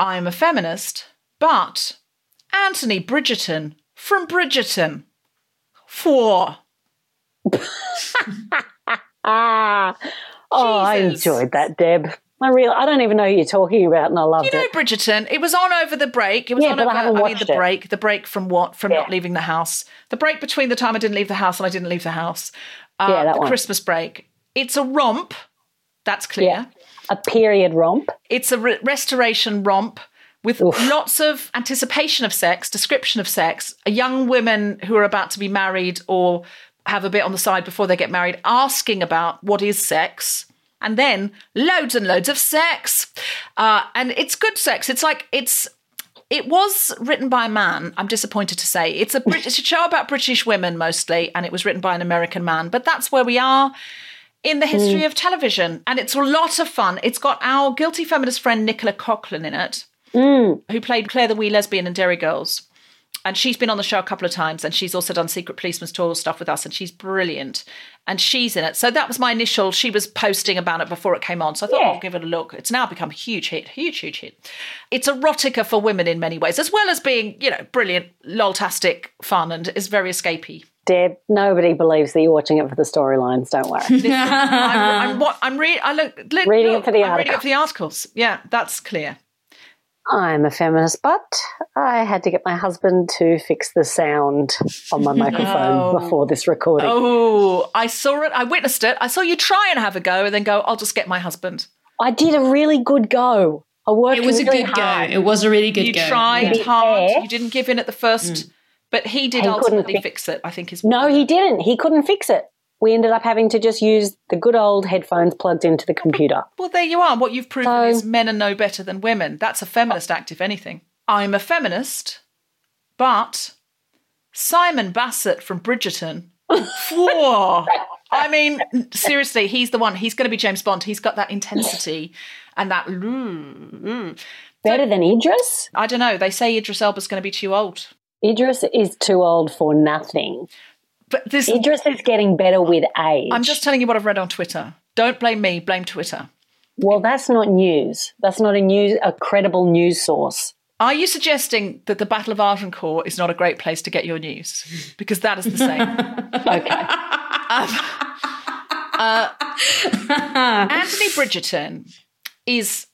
I'm a feminist, but Anthony Bridgerton from Bridgerton. Four. I enjoyed that, Deb. I don't even know who you're talking about, and I loved it. You know, Bridgerton, it was on over the break. It was on over, the break from what? From not leaving the house. The break between the time I didn't leave the house and I didn't leave the house. The Christmas break. It's a romp. That's clear. Yeah. A period romp. It's a restoration romp with lots of anticipation of sex, description of sex. Young women who are about to be married or have a bit on the side before they get married asking about what is sex, and then loads and loads of sex. And it's good sex. It was written by a man, I'm disappointed to say. It's a show about British women mostly, and it was written by an American man. But that's where we are in the history of television, and it's a lot of fun. It's got our guilty feminist friend Nicola Coughlan in it, who played Claire the Wee Lesbian in Derry Girls, and she's been on the show a couple of times, and she's also done Secret Policeman's Tour stuff with us, and she's brilliant, and she's in it. So that was my initial, she was posting about it before it came on, so I thought I'll give it a look. It's now become a huge hit. It's erotica for women in many ways, as well as being, you know, brilliant, loltastic fun, and is very escapey. Deb, nobody believes that you're watching it for the storylines. Don't worry. Listen, I'm reading it for the articles. Yeah, that's clear. I'm a feminist, but I had to get my husband to fix the sound on my microphone before this recording. Oh, I saw it. I witnessed it. I saw you try and have a go and then go, I'll just get my husband. I did a really good go. I worked really hard. It was a really good go. You tried hard. You didn't give in at the first... But he did ultimately fix it, I think. He didn't. He couldn't fix it. We ended up having to just use the good old headphones plugged into the computer. Well, there you are. What you've proven is men are no better than women. That's a feminist act, if anything. I'm a feminist, but Simon Bassett from Bridgerton. Whoa. I mean, seriously, he's the one. He's going to be James Bond. He's got that intensity and that... Better than Idris? I don't know. They say Idris Elba's going to be too old. Idris is too old for nothing. But Idris is getting better with age. I'm just telling you what I've read on Twitter. Don't blame me, blame Twitter. Well, that's not news. That's not a credible news source. Are you suggesting that the Battle of Agincourt is not a great place to get your news? Because that is the same. Okay. Anthony Bridgerton is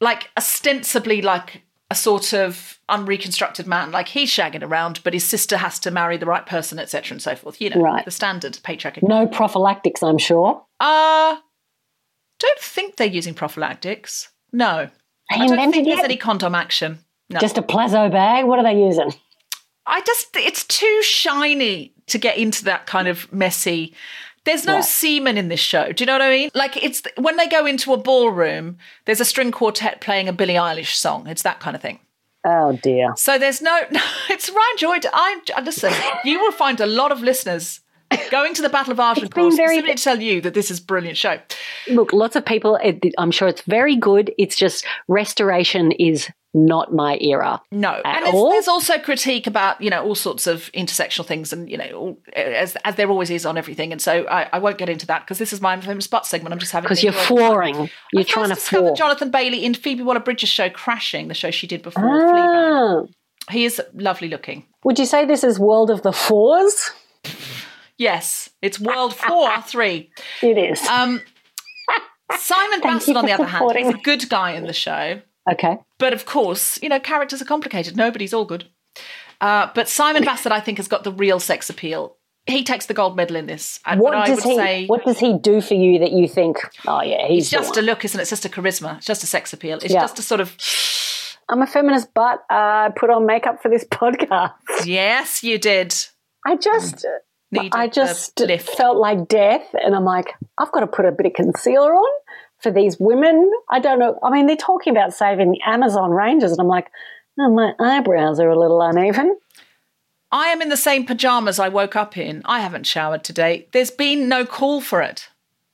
like ostensibly like a sort of unreconstructed man, like he's shagging around, but his sister has to marry the right person, etc. and so forth. You know, right. The standard patriarchy. No prophylactics, I'm sure. Don't think they're using prophylactics. No. I don't think there's any condom action. No. Just a Plazo bag? What are they using? It's too shiny to get into that kind of messy. There's no semen in this show. Do you know what I mean? Like, it's when they go into a ballroom, there's a string quartet playing a Billie Eilish song. It's that kind of thing. Oh, dear. So there's no it's right, Joy. Listen, you will find a lot of listeners going to the Battle of Agincourt. Simply to tell you that this is a brilliant show. Look, lots of people, I'm sure it's very good. It's just restoration is not my era. No. And there's also critique about, you know, all sorts of intersectional things and, you know, as there always is on everything. And so I won't get into that because this is my infamous butt segment. I'm just having because you're flooring. You're trying to floor. Jonathan Bailey in Phoebe Waller-Bridge's show Crashing, the show she did before Fleabag. He is lovely looking. Would you say this is World of the Fours? Yes, it's World 4 or 3. It is. Simon Bassett, on the other hand, is a good guy in the show. Okay. But, of course, you know, characters are complicated. Nobody's all good. But Simon Bassett, I think, has got the real sex appeal. He takes the gold medal in this. And what does he do for you that you think, oh, yeah, he's just a look, isn't it? It's just a charisma. It's just a sex appeal. It's just a sort of... I'm a feminist, but I put on makeup for this podcast. Yes, you did. I just felt like death, and I'm like, I've got to put a bit of concealer on for these women. I don't know. I mean, they're talking about saving the Amazon Rangers, and I'm like, oh, my eyebrows are a little uneven. I am in the same pajamas I woke up in. I haven't showered today. There's been no call for it.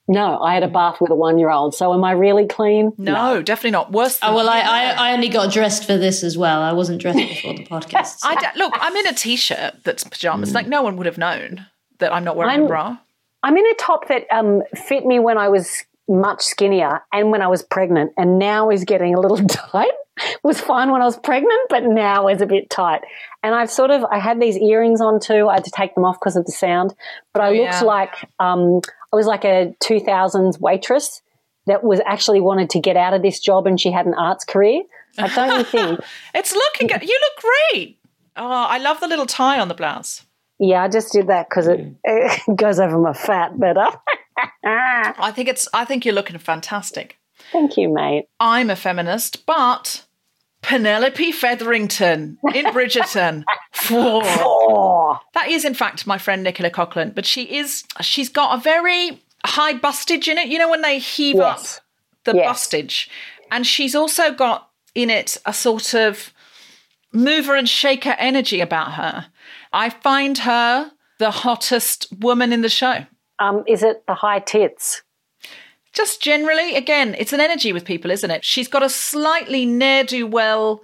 No, I had a bath with a 1-year-old, so am I really clean? No, definitely not. Worse than I only got dressed for this as well. I wasn't dressed before the podcast. So. Look, I'm in a T-shirt that's pyjamas. Like, no one would have known that I'm not wearing a bra. I'm in a top that fit me when I was much skinnier and when I was pregnant, and now is getting a little tight. It was fine when I was pregnant, but now is a bit tight. And I had these earrings on too. I had to take them off because of the sound. But I looked like I was like a 2000s waitress that was actually wanted to get out of this job, and she had an arts career. I don't think it's looking good. You look great. Oh, I love the little tie on the blouse. Yeah, I just did that because it goes over my fat better. I think you're looking fantastic. Thank you, mate. I'm a feminist, but Penelope Featherington in Bridgerton. 4. That is, in fact, my friend Nicola Coughlan, but she's got a very high bustage in it. You know when they heave up the bustage? And she's also got in it a sort of mover and shaker energy about her. I find her the hottest woman in the show. Is it the high tits? Just generally, again, it's an energy with people, isn't it? She's got a slightly ne'er-do-well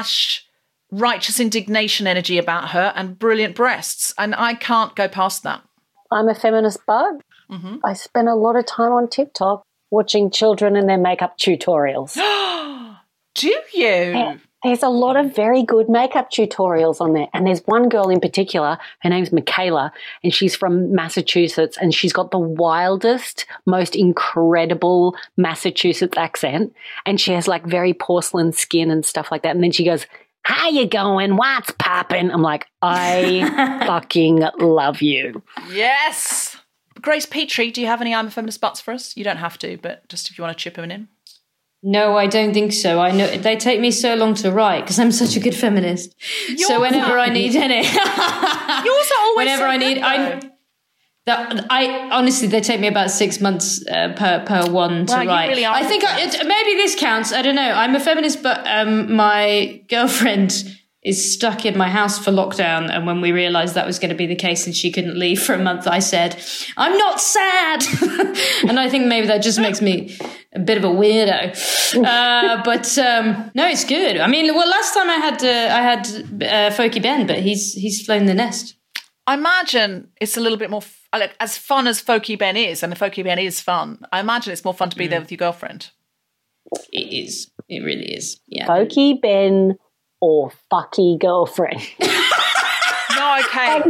/ righteous indignation energy about her and brilliant breasts, and I can't go past that. I'm a feminist bug. Mm-hmm. I spend a lot of time on TikTok watching children and their makeup tutorials. Do you? Yeah. There's a lot of very good makeup tutorials on there, and there's one girl in particular, her name's Michaela, and she's from Massachusetts, and she's got the wildest, most incredible Massachusetts accent, and she has like very porcelain skin and stuff like that, and then she goes, how you going? What's poppin'? I'm like, I fucking love you. Yes. Grace Petrie, do you have any I'm a Feminist Butts for us? You don't have to, but just if you want to chip them in. No, I don't think so. I know they take me so long to write because I'm such a good feminist. So whenever I need any, yours are always. Whenever I need, I honestly they take me about 6 months per one to write. You really are. I think maybe this counts. I don't know. I'm a feminist, but my girlfriend is stuck in my house for lockdown, and when we realised that was going to be the case and she couldn't leave for a month, I said, I'm not sad. And I think maybe that just makes me a bit of a weirdo. But no, it's good. I mean, well, last time I had Folky Ben, but he's flown the nest. I imagine it's a little bit more like, as fun as Folky Ben is, and the Folky Ben is fun, I imagine it's more fun to be there with your girlfriend. It is. It really is. Yeah. Folky Ben or fucky girlfriend. No, okay.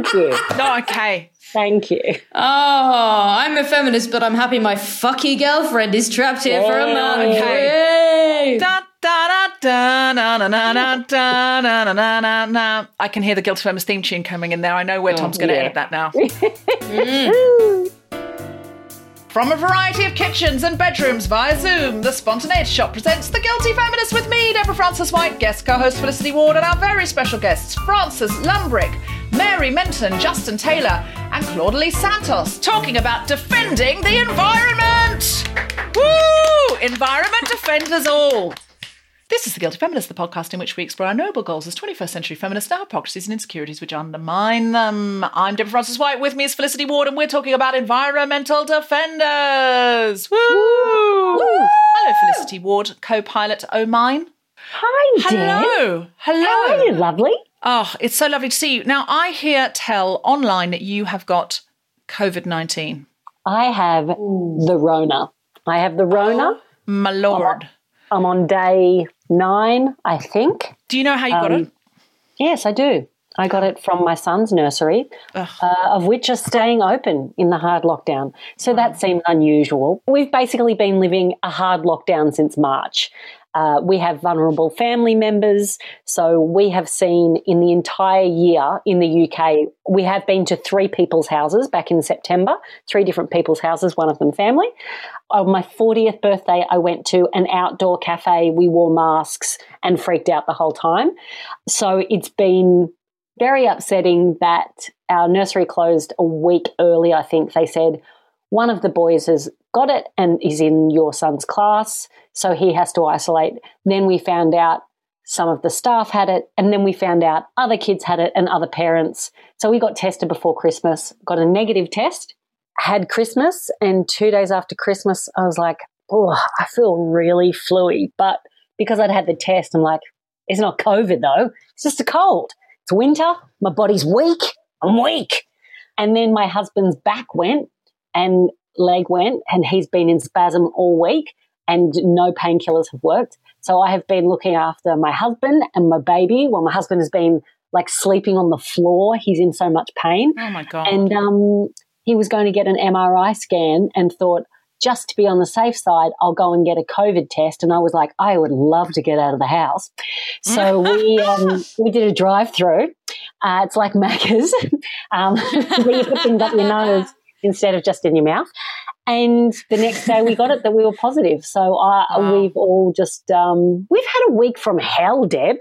Thank you. Oh, I'm a feminist, but I'm happy my fucky girlfriend is trapped here for a month. Okay. I can hear the Guilty Feminist theme tune coming in there. I know where Tom's going to edit that now. From a variety of kitchens and bedrooms via Zoom, The Spontaneity Shop presents The Guilty Feminist with me, Deborah Frances White, guest co-host Felicity Ward, and our very special guests, Frances Lambrick, Mary Menton, Justine Taylor, and Claudelice Santos, talking about defending the environment. Woo! Environment defend us all. This is The Guilty Feminist, the podcast in which we explore our noble goals as 21st century feminists and our hypocrisies and insecurities which undermine them. I'm Deborah Frances White, with me is Felicity Ward, and we're talking about environmental defenders. Woo! Woo! Hello, Felicity Ward, co-pilot O'Mine. Hi, Deb. Hello. How are you, lovely? Oh, it's so lovely to see you. Now, I hear tell online that you have got COVID-19. I have the Rona. Oh, my Lord. I'm on day 9, I think. Do you know how you got it? Yes, I do. I got it from my son's nursery, of which are staying open in the hard lockdown. So that seemed unusual. We've basically been living a hard lockdown since March. We have vulnerable family members. So we have seen in the entire year in the UK, we have been to 3 people's houses back in September, 3 different people's houses, one of them family. On my 40th birthday, I went to an outdoor cafe. We wore masks and freaked out the whole time. So it's been very upsetting that our nursery closed a week early, I think. They said one of the boys has got it and is in your son's class, so he has to isolate. Then we found out some of the staff had it, and then we found out other kids had it and other parents. So we got tested before Christmas, got a negative test, had Christmas, and 2 days after Christmas I was like, oh, I feel really fluey. But because I'd had the test, I'm like, it's not COVID though, it's just a cold. It's winter, my body's weak, I'm weak. And then my husband's back went and leg went, and he's been in spasm all week, and no painkillers have worked. So I have been looking after my husband and my baby while my husband has been like sleeping on the floor. He's in so much pain. Oh, my God. And he was going to get an MRI scan and thought, just to be on the safe side, I'll go and get a COVID test. And I was like, I would love to get out of the house. So we did a drive-through. It's like Macca's, where you put things up your nose instead of just in your mouth. And the next day we got it that we were positive. So we've all just we've had a week from hell, Deb,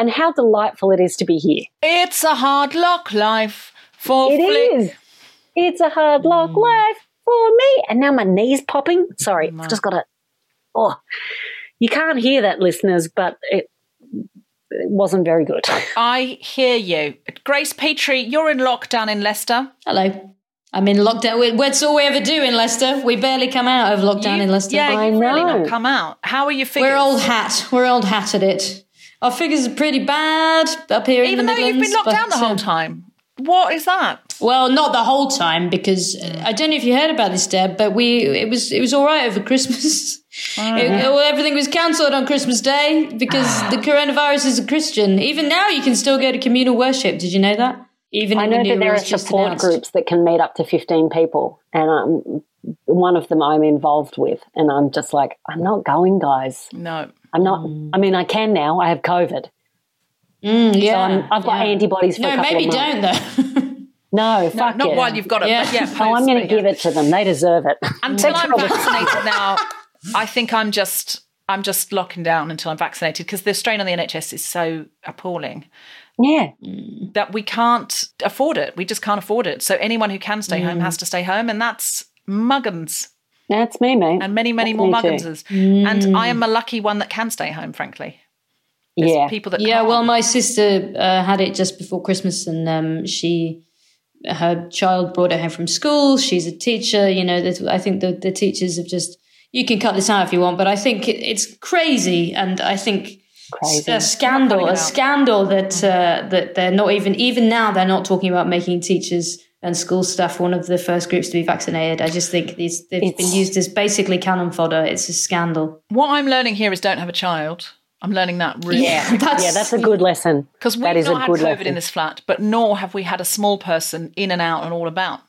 and how delightful it is to be here. It's a hard luck life for Flick. It is. It's a hard luck life for me. And now my knee's popping. Sorry, I've just got it. Oh, you can't hear that, listeners, but it wasn't very good. I hear you. Grace Petrie, you're in lockdown in Leicester. Hello. I'm in lockdown. That's all we ever do in Leicester. We barely come out of lockdown in Leicester. Yeah, I know. Really not come out. How are your figures? We're old hat. We're old hat at it. Our figures are pretty bad up here in the Midlands. Even though you've been locked down the whole time. What is that? Well, not the whole time, because I don't know if you heard about this, Deb, but it was all right over Christmas. Oh, everything was cancelled on Christmas Day because the coronavirus is a Christian. Even now you can still go to communal worship. Did you know that? Even I know that there are support groups that can meet up to 15 people, and one of them I'm involved with, and I'm just like, I'm not going, guys. No. I'm not. I mean, I can now. I have COVID. So I've got antibodies for a couple of months. Don't, though. No, fuck not while you've got it. Yeah. Oh, I'm going to give it to them. They deserve it. Until I'm vaccinated now, I think I'm just locking down until I'm vaccinated, because the strain on the NHS is so appalling. Yeah. That we can't afford it. We just can't afford it. So anyone who can stay home has to stay home, and that's Muggins. That's me, mate. And many, many more Mugginses. And I am a lucky one that can stay home, frankly. There's people that can't. Well, my sister had it just before Christmas, and her child brought her home from school. She's a teacher. You know, I think the teachers have just, you can cut this out if you want, but I think it's crazy, and I think a scandal that that they're not even now they're not talking about making teachers and school staff one of the first groups to be vaccinated. I just think they've been used as basically cannon fodder. It's a scandal. What I'm learning here is don't have a child. I'm learning that really. Yeah, that's a good lesson. Because we've not had COVID in this flat, but nor have we had a small person in and out and all about.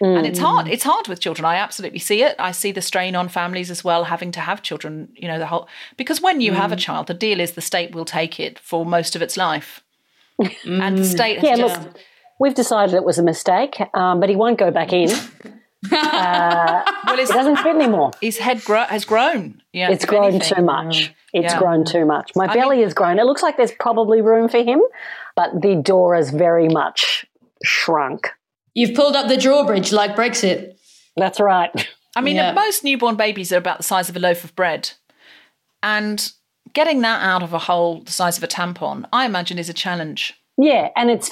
Mm. And it's hard. It's hard with children. I absolutely see it. I see the strain on families as well, having to have children, you know, the whole, because when you have a child, the deal is the state will take it for most of its life. And the state has look, we've decided it was a mistake, but he won't go back in. Well, it doesn't fit anymore. His head has grown. Yeah, it's grown too much. It's grown too much. My belly has grown. It looks like there's probably room for him, but the door has very much shrunk. You've pulled up the drawbridge like Brexit. That's right. I mean, most newborn babies are about the size of a loaf of bread. And getting that out of a hole the size of a tampon, I imagine, is a challenge. Yeah, and it's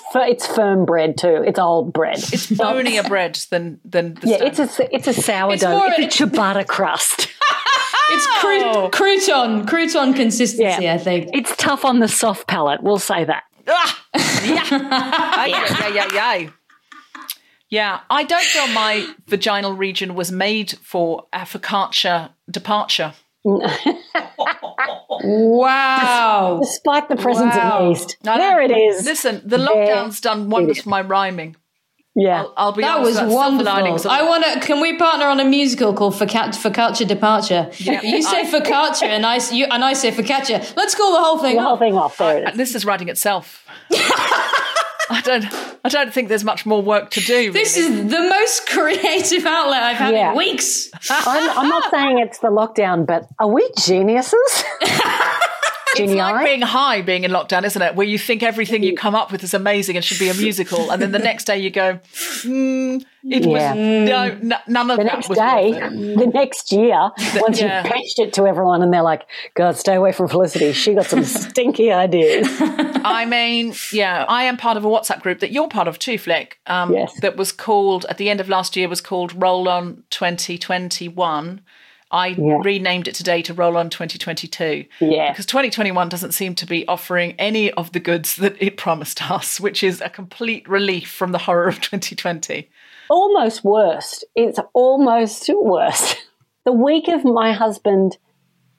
firm bread too. It's old bread. It's bonier bread than the it's a sourdough. It's a ciabatta crust. It's crouton consistency, I think. It's tough on the soft palate, we'll say that. Yeah, I don't feel my vaginal region was made for a focaccia departure. Wow. Despite the presence of yeast. There it is. Listen, the lockdown's done wonders for my rhyming. Yeah. I'll be honest. That was wonderful. Can we partner on a musical called Focaccia Departure? Yeah. You say Focaccia and I say Focaccia. Let's call the whole thing off. There it is. This is writing itself. I don't think there's much more work to do. Really. This is the most creative outlet I've had in weeks. I'm not saying it's the lockdown, but are we geniuses? It's like being high being in lockdown, isn't it? Where you think everything you come up with is amazing and should be a musical, and then the next day you go, it was none of the that was worth it. The next day, the next year, once you've pitched it to everyone and they're like, God, stay away from Felicity. She got some stinky ideas. I mean, I am part of a WhatsApp group that you're part of too, Flick, that was called, at the end of last year, was called Roll On 2021. I renamed it today to Roll On 2022 because 2021 doesn't seem to be offering any of the goods that it promised us, which is a complete relief from the horror of 2020. Almost worse. It's almost worse. The week of my husband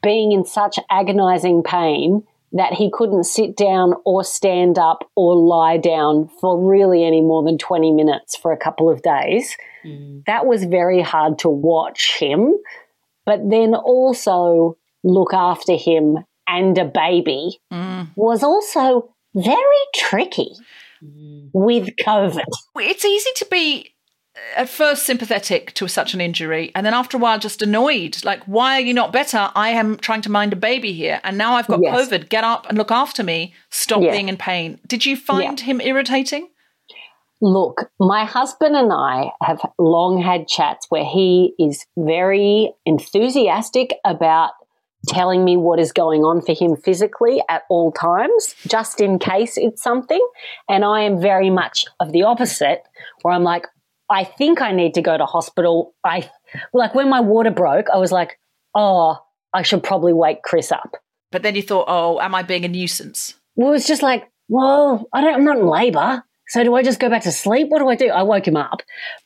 being in such agonising pain that he couldn't sit down or stand up or lie down for really any more than 20 minutes for a couple of days, that was very hard to watch him. But then also look after him and a baby was also very tricky with COVID. It's easy to be at first sympathetic to such an injury and then after a while just annoyed, like, why are you not better? I am trying to mind a baby here and now I've got COVID. Get up and look after me. Stop being in pain. Did you find him irritating? Look, my husband and I have long had chats where he is very enthusiastic about telling me what is going on for him physically at all times, just in case it's something. And I am very much of the opposite, where I'm like, I think I need to go to hospital. Like when my water broke, I was like, I should probably wake Chris up. But then you thought, am I being a nuisance? Well, it's just like, I'm not in labour. So do I just go back to sleep? What do? I woke him up.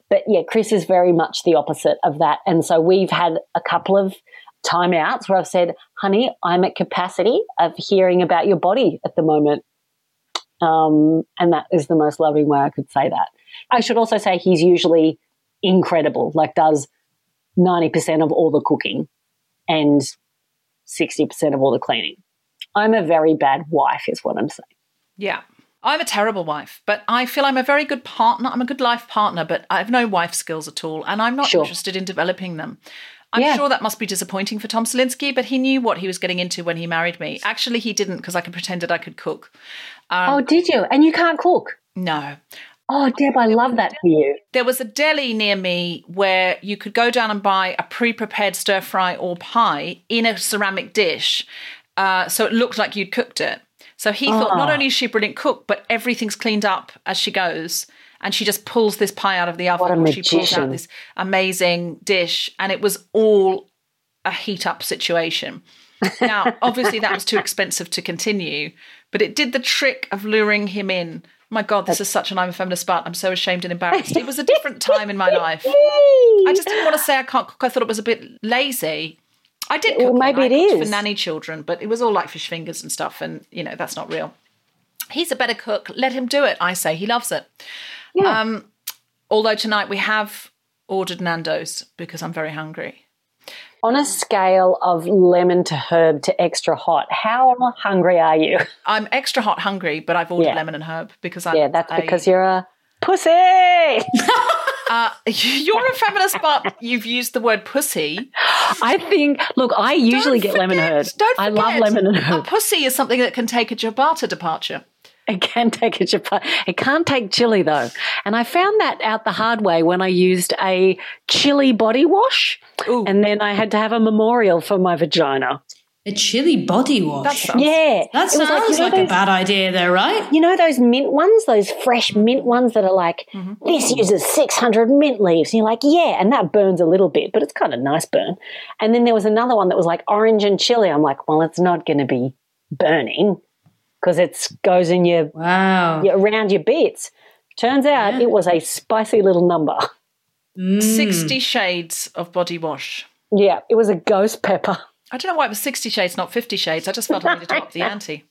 But, Chris is very much the opposite of that. And so we've had a couple of timeouts where I've said, honey, I'm at capacity of hearing about your body at the moment. And that is the most loving way I could say that. I should also say he's usually incredible, like does 90% of all the cooking and 60% of all the cleaning. I'm a very bad wife is what I'm saying. Yeah. I'm a terrible wife, but I feel I'm a very good partner. I'm a good life partner, but I have no wife skills at all, and I'm not interested in developing them. I'm sure that must be disappointing for Tom Salinsky, but he knew what he was getting into when he married me. Actually, he didn't because I pretended I could cook. Did you? And you can't cook? No. Oh, Deb, I love that for you. There was a deli near me where you could go down and buy a pre-prepared stir-fry or pie in a ceramic dish, so it looked like you'd cooked it. So he thought not only is she a brilliant cook, but everything's cleaned up as she goes and she just pulls this pie out of the oven and she pulls out this amazing dish and it was all a heat-up situation. Now, obviously that was too expensive to continue, but it did the trick of luring him in. my God, this is such an I'm a feminist, but I'm so ashamed and embarrassed. It was a different time in my life. I just didn't want to say I can't cook. I thought it was a bit lazy. I did cook, well, maybe it is for nanny children, but it was all like fish fingers and stuff, and, you know, that's not real. He's a better cook. Let him do it, I say. He loves it. Yeah. Although tonight we have ordered Nando's because I'm very hungry. On a scale of lemon to herb to extra hot, how hungry are you? I'm extra hot hungry, but I've ordered lemon and herb because I'm... Yeah, that's because you're a pussy. You're a feminist, but you've used the word pussy. I usually get lemon and herb. I love lemon and herb. A pussy is something that can take a ciabatta departure. It can take a ciabatta. It can't take chili, though. And I found that out the hard way when I used a chili body wash. Ooh. And then I had to have a memorial for my vagina. A chili body wash? That sounds like a bad idea though, right? You know those mint ones, those fresh mint ones that are like, this uses 600 mint leaves. And you're like, yeah, and that burns a little bit, but it's kind of nice burn. And then there was another one that was like orange and chili. I'm like, well, it's not going to be burning because it goes in your, around your bits. Turns out it was a spicy little number. 60 shades of body wash. Yeah, it was a ghost pepper. I don't know why it was 60 shades, not 50 shades. I just felt I needed to up the ante.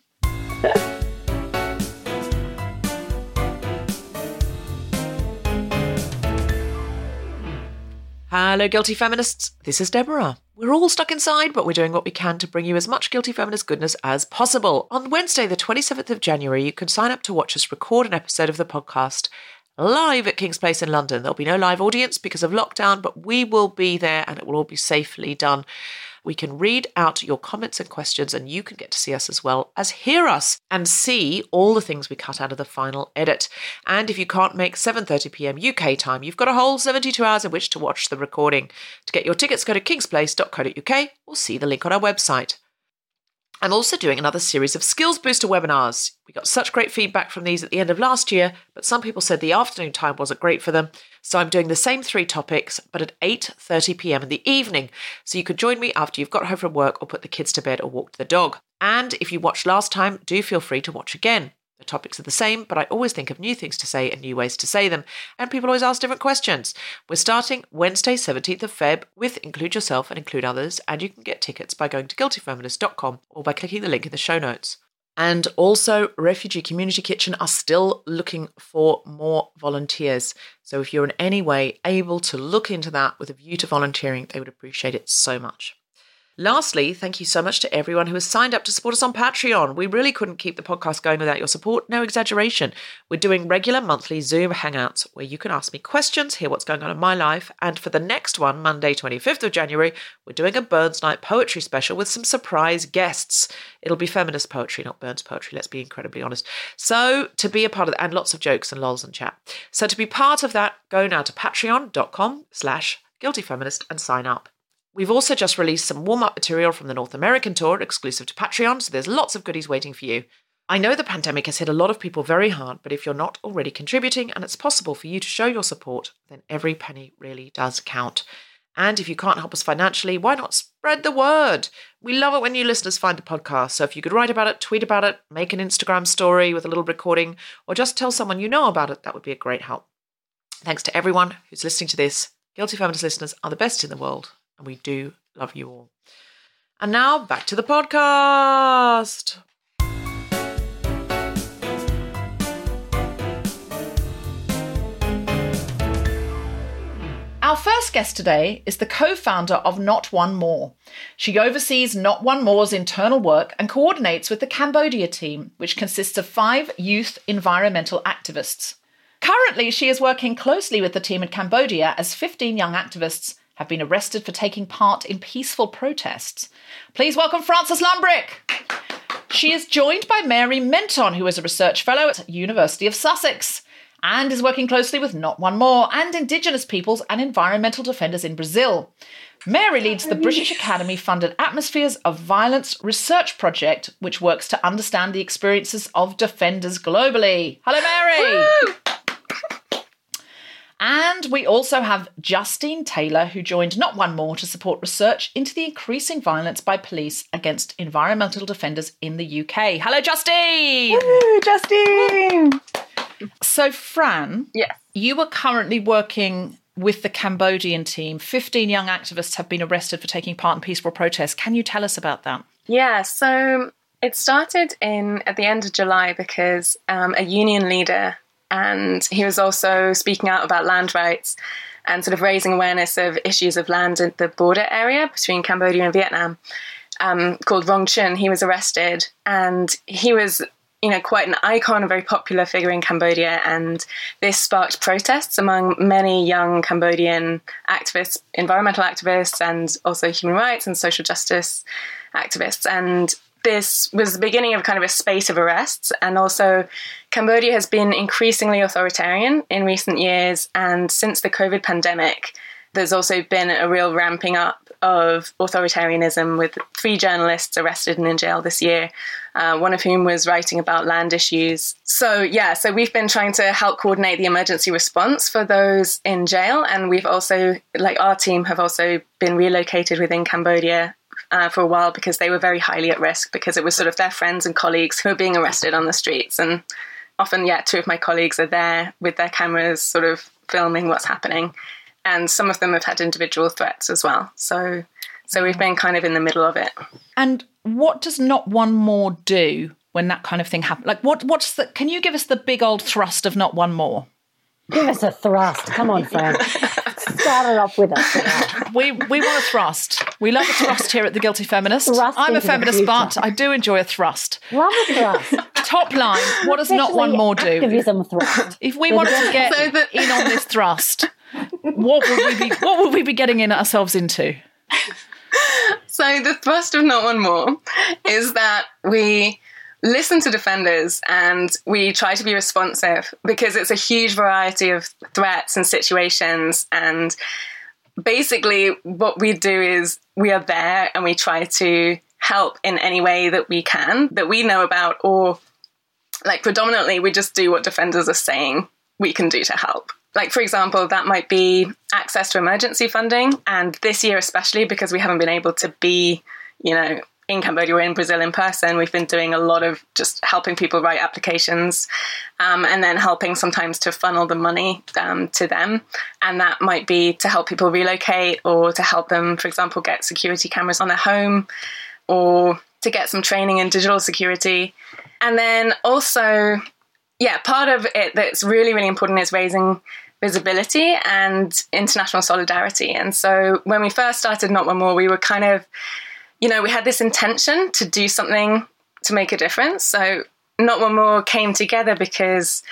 Hello, Guilty Feminists. This is Deborah. We're all stuck inside, but we're doing what we can to bring you as much Guilty Feminist goodness as possible. On Wednesday, the 27th of January, you can sign up to watch us record an episode of the podcast live at King's Place in London. There'll be no live audience because of lockdown, but we will be there and it will all be safely done. We can read out your comments and questions, and you can get to see us as well as hear us and see all the things we cut out of the final edit. And if you can't make 7:30pm UK time, you've got a whole 72 hours in which to watch the recording. To get your tickets, go to kingsplace.co.uk or see the link on our website. I'm also doing another series of Skills Booster webinars. We got such great feedback from these at the end of last year, but some people said the afternoon time wasn't great for them. So I'm doing the same three topics, but at 8:30pm in the evening. So you could join me after you've got home from work or put the kids to bed or walked the dog. And if you watched last time, do feel free to watch again. The topics are the same, but I always think of new things to say and new ways to say them. And people always ask different questions. We're starting Wednesday, 17th of Feb with Include Yourself and Include Others. And you can get tickets by going to guiltyfeminist.com or by clicking the link in the show notes. And also, Refugee Community Kitchen are still looking for more volunteers. So if you're in any way able to look into that with a view to volunteering, they would appreciate it so much. Lastly, thank you so much to everyone who has signed up to support us on Patreon. We really couldn't keep the podcast going without your support. No exaggeration. We're doing regular monthly Zoom hangouts where you can ask me questions, hear what's going on in my life. And for the next one, Monday, 25th of January, we're doing a Burns Night poetry special with some surprise guests. It'll be feminist poetry, not Burns poetry. Let's be incredibly honest. So to be a part of that, and lots of jokes and lols and chat. So to be part of that, go now to patreon.com/guiltyfeminist and sign up. We've also just released some warm-up material from the North American tour exclusive to Patreon, so there's lots of goodies waiting for you. I know the pandemic has hit a lot of people very hard, but if you're not already contributing and it's possible for you to show your support, then every penny really does count. And if you can't help us financially, why not spread the word? We love it when new listeners find the podcast, so if you could write about it, tweet about it, make an Instagram story with a little recording, or just tell someone you know about it, that would be a great help. Thanks to everyone who's listening to this. Guilty Feminist listeners are the best in the world. We do love you all. And now back to the podcast. Our first guest today is the co-founder of Not One More. She oversees Not One More's internal work and coordinates with the Cambodia team, which consists of 5 youth environmental activists. Currently, she is working closely with the team in Cambodia as 15 young activists have been arrested for taking part in peaceful protests. Please welcome Frances Lambrick. She is joined by Mary Menton, who is a research fellow at University of Sussex and is working closely with Not One More and Indigenous peoples and environmental defenders in Brazil. Mary leads the British Academy-funded Atmospheres of Violence research project, which works to understand the experiences of defenders globally. Hello, Mary. Woo! And we also have Justine Taylor, who joined Not One More to support research into the increasing violence by police against environmental defenders in the UK. Hello, Justine! Woo, Justine! So, Fran, yes, you are currently working with the Cambodian team. 15 young activists have been arrested for taking part in peaceful protests. Can you tell us about that? Yeah, so it started at the end of July because a union leader, and he was also speaking out about land rights and sort of raising awareness of issues of land in the border area between Cambodia and Vietnam, called Rong Chun. He was arrested, and he was, you know, quite an icon, a very popular figure in Cambodia, and this sparked protests among many young Cambodian activists, environmental activists, and also human rights and social justice activists. And this was the beginning of kind of a spate of arrests. And also Cambodia has been increasingly authoritarian in recent years, and since the COVID pandemic, there's also been a real ramping up of authoritarianism, with 3 journalists arrested and in jail this year, one of whom was writing about land issues. So we've been trying to help coordinate the emergency response for those in jail. And we've also, like our team, have also been relocated within Cambodia for a while because they were very highly at risk, because it was sort of their friends and colleagues who were being arrested on the streets. And often, yeah, 2 of my colleagues are there with their cameras sort of filming what's happening. And some of them have had individual threats as well. So we've been kind of in the middle of it. And what does Not One More do when that kind of thing happens? Like, what's the? Can you give us the big old thrust of Not One More? Give us a thrust. Come on, Fran. Start it off with us. We want a thrust. We love a thrust here at The Guilty Feminist. Thrust. I'm a feminist, but I do enjoy a thrust. Love a thrust. Top line, what does Not One More do? Activism thrust. If we wanted to get in on this thrust, what would we be getting in ourselves into? So the thrust of Not One More is that we listen to defenders and we try to be responsive, because it's a huge variety of threats and situations. And basically what we do is we are there and we try to help in any way that we can, that we know about, or like predominantly we just do what defenders are saying we can do to help. Like, for example, that might be access to emergency funding. And this year, especially because we haven't been able to be, you know, in Cambodia or in Brazil in person, we've been doing a lot of just helping people write applications, and then helping sometimes to funnel the money to them. And that might be to help people relocate, or to help them, for example, get security cameras on their home, or to get some training in digital security. And then also, yeah, part of it that's really, really important is raising visibility and international solidarity. And so when we first started Not One More, we were kind of, you know, we had this intention to do something to make a difference. So Not One More came together because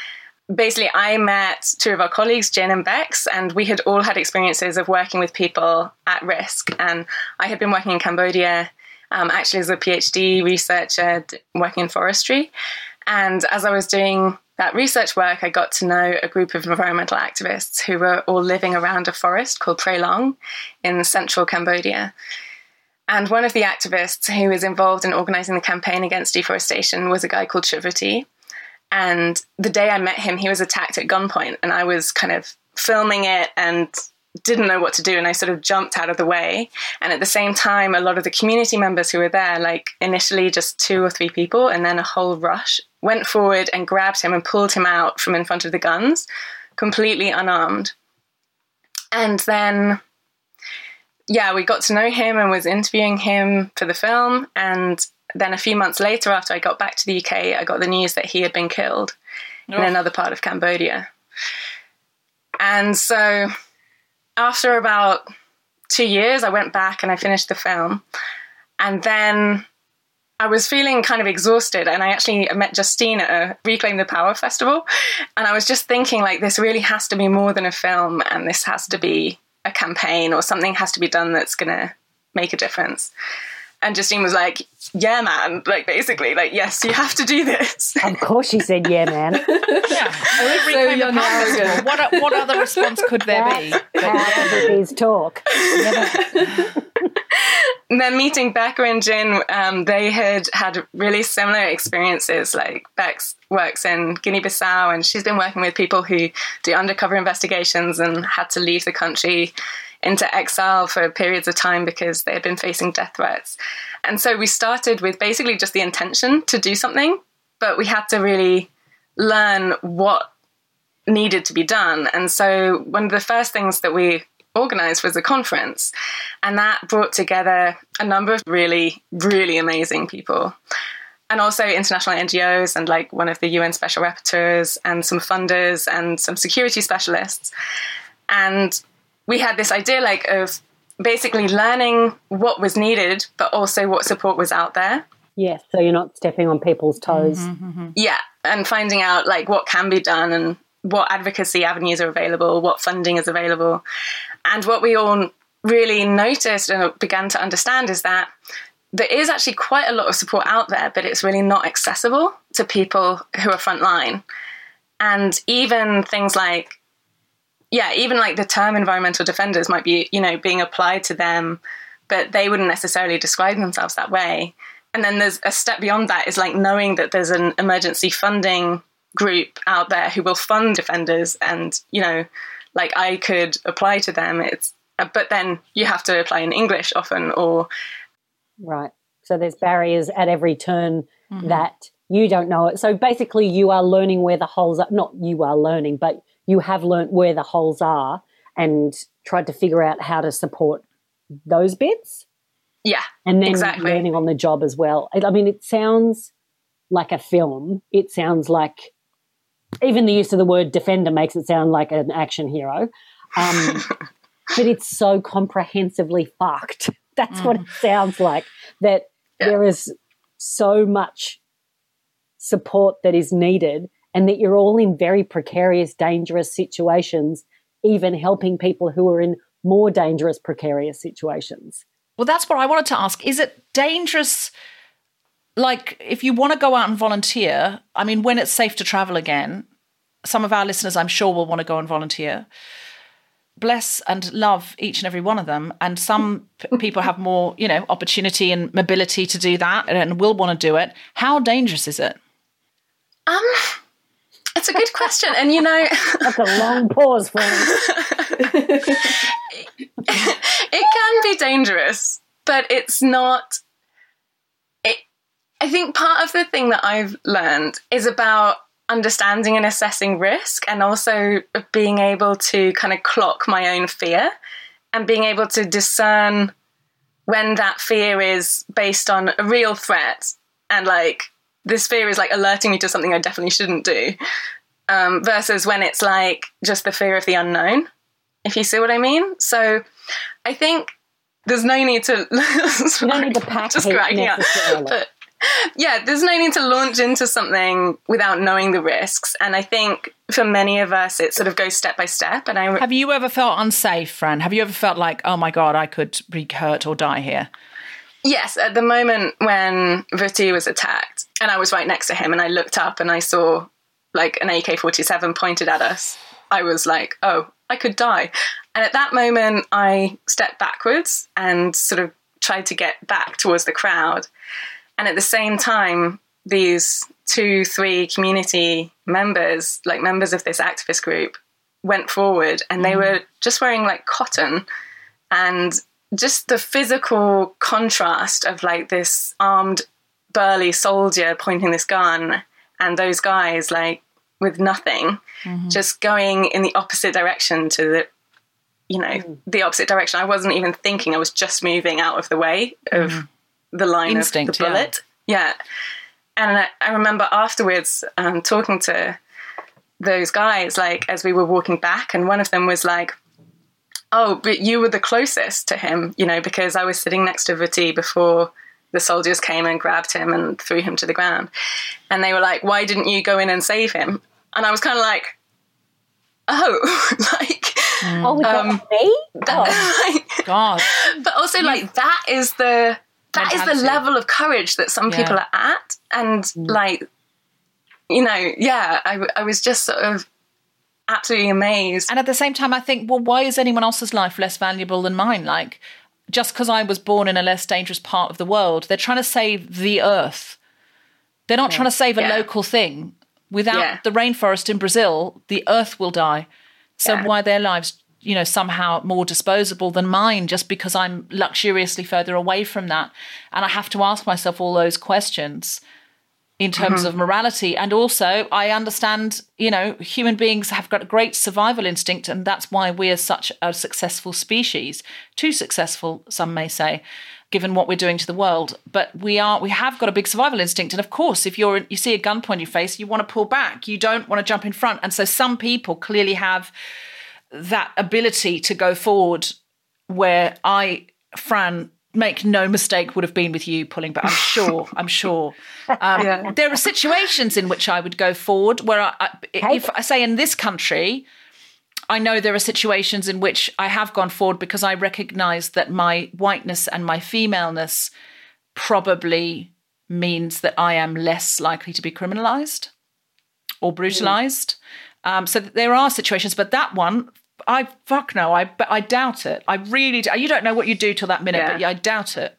basically I met 2 of our colleagues, Jin and Becca, and we had all had experiences of working with people at risk. And I had been working in Cambodia, actually as a PhD researcher working in forestry. And as I was doing that research work, I got to know a group of environmental activists who were all living around a forest called Prey Long in central Cambodia. And one of the activists who was involved in organising the campaign against deforestation was a guy called Shiverty. And the day I met him, he was attacked at gunpoint, and I was kind of filming it and didn't know what to do, and I sort of jumped out of the way. And at the same time, a lot of the community members who were there, like initially just 2 or 3 people, and then a whole rush, went forward and grabbed him and pulled him out from in front of the guns, completely unarmed. And then, yeah, we got to know him and was interviewing him for the film. And then a few months later, after I got back to the UK, I got the news that he had been killed in another part of Cambodia. And so after about 2 years, I went back and I finished the film. And then I was feeling kind of exhausted. And I met Justine at a Reclaim the Power festival. And I was just thinking, like, this really has to be more than a film. And this has to be a campaign, or something has to be done that's going to make a difference. And Justine was like, yeah, man, like basically, like, yes, you have to do this. Of course she said, yeah, man. Yeah. So what other response could there be? Please talk. And then meeting Becca and Jin, they had really similar experiences. Like, Becca works in Guinea-Bissau, and she's been working with people who do undercover investigations and had to leave the country into exile for periods of time because they had been facing death threats. And so we started with basically just the intention to do something, but we had to really learn what needed to be done. And so one of the first things that we organised was a conference, and that brought together a number of really, really amazing people. And also international NGOs and like one of the UN special rapporteurs and some funders and some security specialists. And we had this idea like of basically learning what was needed, but also what support was out there. Yes, so you're not stepping on people's toes. Mm-hmm, mm-hmm. Yeah, and finding out like what can be done and what advocacy avenues are available, what funding is available. And what we all really noticed and began to understand is that there is actually quite a lot of support out there, but it's really not accessible to people who are frontline. And even things like, yeah, even like the term environmental defenders might be, you know, being applied to them, but they wouldn't necessarily describe themselves that way. And then there's a step beyond that is like knowing that there's an emergency funding group out there who will fund defenders. And, you know, like I could apply to them. It's, but then you have to apply in English often, or... Right. So there's barriers at every turn mm-hmm. that you don't know it. So basically you are learning where the holes are. Not you are learning, but you have learnt where the holes are and tried to figure out how to support those bits. Yeah, and then exactly. Learning on the job as well. I mean, it sounds like a film. It sounds like even the use of the word defender makes it sound like an action hero. But it's so comprehensively fucked. That's what it sounds like, that there is so much support that is needed and that you're all in very precarious, dangerous situations, even helping people who are in more dangerous, precarious situations. Well, that's what I wanted to ask. Is it dangerous, like if you want to go out and volunteer, I mean, when it's safe to travel again, some of our listeners I'm sure will want to go and volunteer. Bless and love each and every one of them. And some people have more, you know, opportunity and mobility to do that and will want to do it. How dangerous is it? It's a good question. And, you know... That's a long pause for me. It can be dangerous, but it's not... I think part of the thing that I've learned is about understanding and assessing risk, and also being able to kind of clock my own fear and being able to discern when that fear is based on a real threat and like this fear is like alerting me to something I definitely shouldn't do, versus when it's like just the fear of the unknown, if you see what I mean. So I think there's no need to yeah, there's no need to launch into something without knowing the risks. And I think for many of us, it sort of goes step by step. And have you ever felt unsafe, Fran? Have you ever felt like, oh, my God, I could be hurt or die here? Yes, at the moment when Viti was attacked and I was right next to him and I looked up and I saw like an AK-47 pointed at us, I was like, oh, I could die. And at that moment, I stepped backwards and sort of tried to get back towards the crowd. And at the same time, these 2-3 community members, like members of this activist group, went forward and they were just wearing like cotton, and just the physical contrast of like this armed burly soldier pointing this gun and those guys like with nothing, just going in the opposite direction to the, you know, the opposite direction. I wasn't even thinking. I was just moving out of the way of... the line instinct, of the bullet. Yeah. And I remember afterwards talking to those guys, like, as we were walking back, and one of them was like, oh, but you were the closest to him, you know, because I was sitting next to Viti before the soldiers came and grabbed him and threw him to the ground. And they were like, why didn't you go in and save him? And I was kind of like, oh, like... Oh, we got me? God. But also, like, that is the... That mentality. Is the level of courage that some people are at. And, like, you know, I was just sort of absolutely amazed. And at the same time, I think, well, why is anyone else's life less valuable than mine? Like, just because I was born in a less dangerous part of the world, they're trying to save the earth. They're not trying to save a local thing. Without the rainforest in Brazil, the earth will die. So why their lives... you know, somehow more disposable than mine just because I'm luxuriously further away from that. And I have to ask myself all those questions. in terms of morality. And also, I understand, you know, human beings have got a great survival instinct, and that's why we are such a successful species. Too successful, some may say, given what we're doing to the world. But we have got a big survival instinct. And of course, if you see a gun point in your face, you want to pull back. You don't want to jump in front. And so some people clearly have that ability to go forward, where I, Fran, make no mistake, would have been with you pulling back. I'm sure. Yeah. There are situations in which I would go forward where if I say in this country, I know there are situations in which I have gone forward because I recognise that my whiteness and my femaleness probably means that I am less likely to be criminalised or brutalised. So there are situations, but that one, I doubt it. I really do. You don't know what you do till that minute, but I doubt it.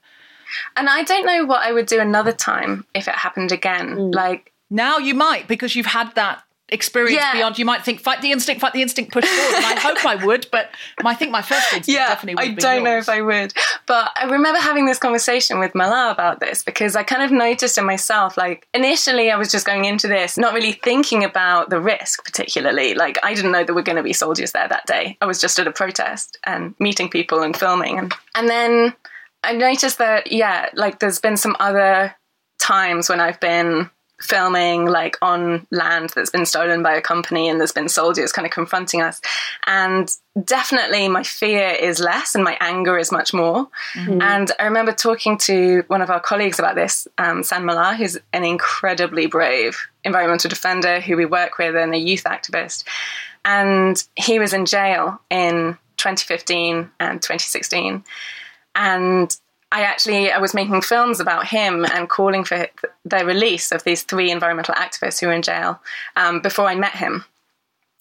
And I don't know what I would do another time if it happened again. Like, now you might, because you've had that experience beyond. You might think, fight the instinct, push forward. And I hope I would, but I think my first instinct definitely would be I don't know if I would. But I remember having this conversation with Mala about this, because I kind of noticed in myself, like, initially I was just going into this, not really thinking about the risk particularly. Like, I didn't know there were going to be soldiers there that day. I was just at a protest and meeting people and filming. And then I noticed that, like, there's been some other times when I've been filming, like, on land that's been stolen by a company, and there's been soldiers kind of confronting us, and definitely my fear is less and my anger is much more. And I remember talking to one of our colleagues about this, San Malar, who's an incredibly brave environmental defender who we work with and a youth activist, and he was in jail in 2015 and 2016, and I was making films about him and calling for the release of these three environmental activists who were in jail before I met him.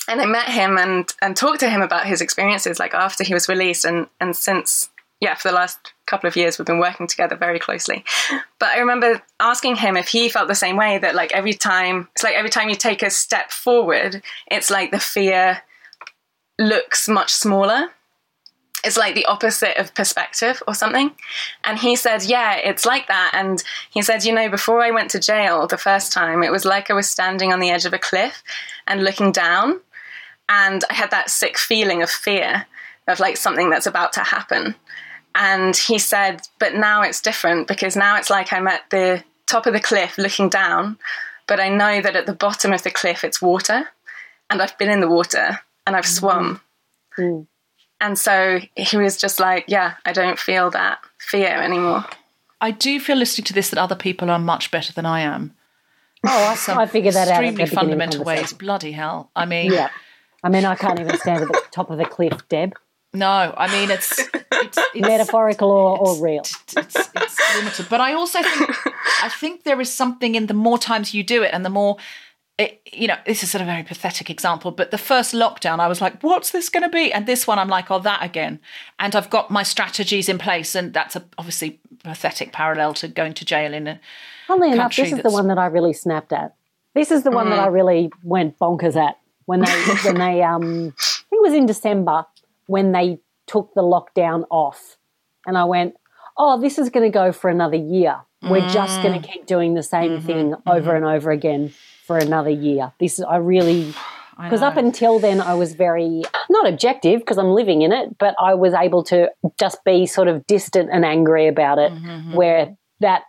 And I met him and talked to him about his experiences, like, after he was released. And since, for the last couple of years, we've been working together very closely. But I remember asking him if he felt the same way, that, like, every time you take a step forward, it's like the fear looks much smaller. It's like the opposite of perspective or something. And he said, it's like that. And he said, before I went to jail the first time, it was like I was standing on the edge of a cliff and looking down. And I had that sick feeling of fear of, like, something that's about to happen. And he said, but now it's different, because now it's like I'm at the top of the cliff looking down, but I know that at the bottom of the cliff it's water, and I've been in the water and I've swum. And so he was just like, I don't feel that fear anymore. I do feel, listening to this, that other people are much better than I am. Oh, I figured that out. Extremely fundamental ways. Bloody hell. I mean... Yeah. I mean, I can't even stand at the top of the cliff, Deb. No, I mean, it's metaphorical or real. It's limited. But I also think, there is something in the more times you do it and the more... this is sort of a very pathetic example, but the first lockdown, I was like, what's this going to be? And this one, I'm like, that again. And I've got my strategies in place. And that's obviously pathetic parallel to going to jail in a Funnily enough, this is the one that I really snapped at. This is the one that I really went bonkers at when they, I think it was in December, when they took the lockdown off. And I went, this is going to go for another year. We're just going to keep doing the same thing over and over again. For another year. Because up until then I was very, not objective, because I'm living in it, but I was able to just be sort of distant and angry about it, where that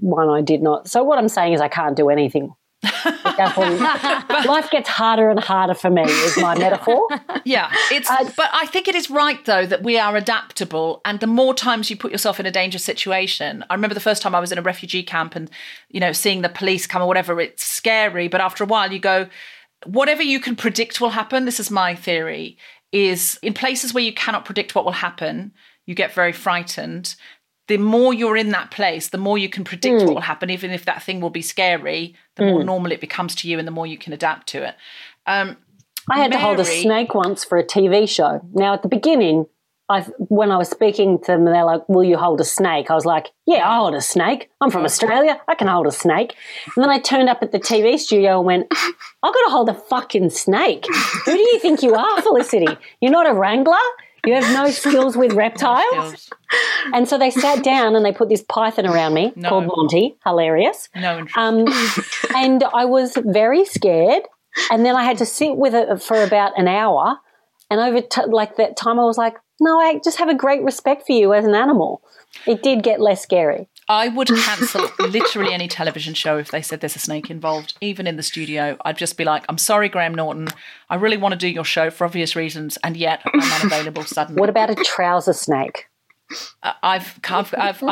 one I did not. So what I'm saying is I can't do anything. Life gets harder and harder for me is my metaphor. But I think it is right, though, that we are adaptable, and the more times you put yourself in a dangerous situation. I remember the first time I was in a refugee camp and, seeing the police come or whatever, it's scary, but after a while you go, whatever you can predict will happen, this is my theory, is in places where you cannot predict what will happen, you get very frightened. The more you're in that place, the more you can predict what will happen, even if that thing will be scary, the more normal it becomes to you and the more you can adapt to it. I had to hold a snake once for a TV show. Now, at the beginning, when I was speaking to them, they're like, will you hold a snake? I was like, I hold a snake. I'm from Australia. I can hold a snake. And then I turned up at the TV studio and went, I've got to hold a fucking snake. Who do you think you are, Felicity? You're not a wrangler. You have no skills with reptiles. And so they sat down and they put this python around me called Monty. Hilarious. No interest. And I was very scared. And then I had to sit with it for about an hour. And over that time I was like, no, I just have a great respect for you as an animal. It did get less scary. I would cancel literally any television show if they said there's a snake involved, even in the studio. I'd just be like, I'm sorry, Graham Norton. I really want to do your show for obvious reasons, and yet I'm unavailable suddenly. What about a trouser snake? I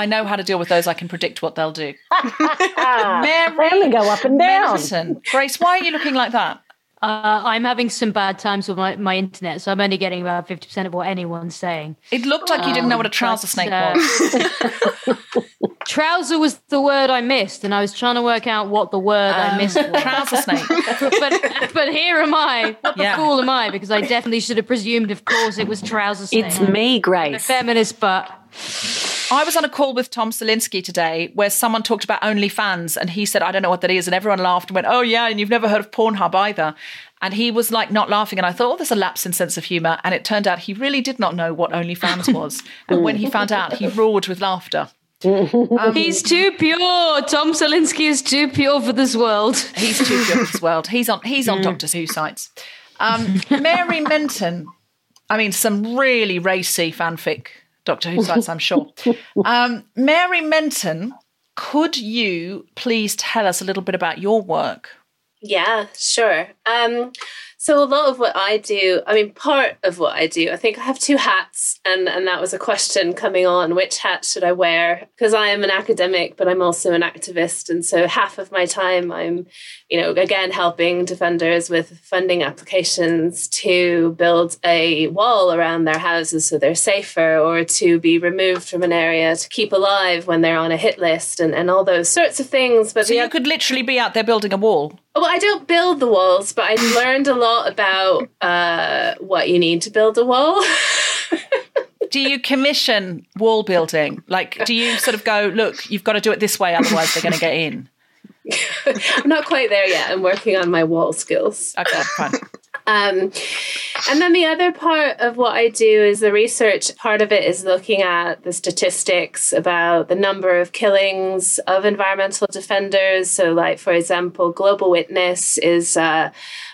know how to deal with those. I can predict what they'll do. Mary, they go up and down. Menton. Grace, why are you looking like that? I'm having some bad times with my internet, so I'm only getting about 50% of what anyone's saying. It looked like you didn't know what a trouser snake was. Trouser was the word I missed, and I was trying to work out what the word I missed was. Trouser snake. But here am I. What the fool am I? Because I definitely should have presumed, of course, it was trouser snake. It's me, Grace. I'm a feminist, but... I was on a call with Tom Salinsky today where someone talked about OnlyFans and he said, I don't know what that is. And everyone laughed and went, oh, yeah, and you've never heard of Pornhub either. And he was like not laughing. And I thought, oh, there's a lapse in sense of humour. And it turned out he really did not know what OnlyFans was. And when he found out, he roared with laughter. He's too pure. Tom Salinsky is too pure for this world. He's too pure for this world. He's on Doctor Who sites. Mary Menton, I mean, some really racy fanfic Doctor Who sites, I'm sure. Mary Menton, could you please tell us a little bit about your work? Yeah, sure. So a lot of what I do, I mean, part of what I do, I think I have two hats, and that was a question coming on, which hat should I wear? Because I am an academic, but I'm also an activist. And so half of my time I'm, again, helping defenders with funding applications to build a wall around their houses so they're safer, or to be removed from an area, to keep alive when they're on a hit list, and all those sorts of things. But so you could literally be out there building a wall? Well, I don't build the walls, but I've learned a lot about what you need to build a wall. Do you commission wall building? Like, do you sort of go, look, you've got to do it this way, otherwise they're going to get in? I'm not quite there yet. I'm working on my wall skills. Okay, fine. And then the other part of what I do is the research. Part of it is looking at the statistics about the number of killings of environmental defenders. So, like, for example, Global Witness is an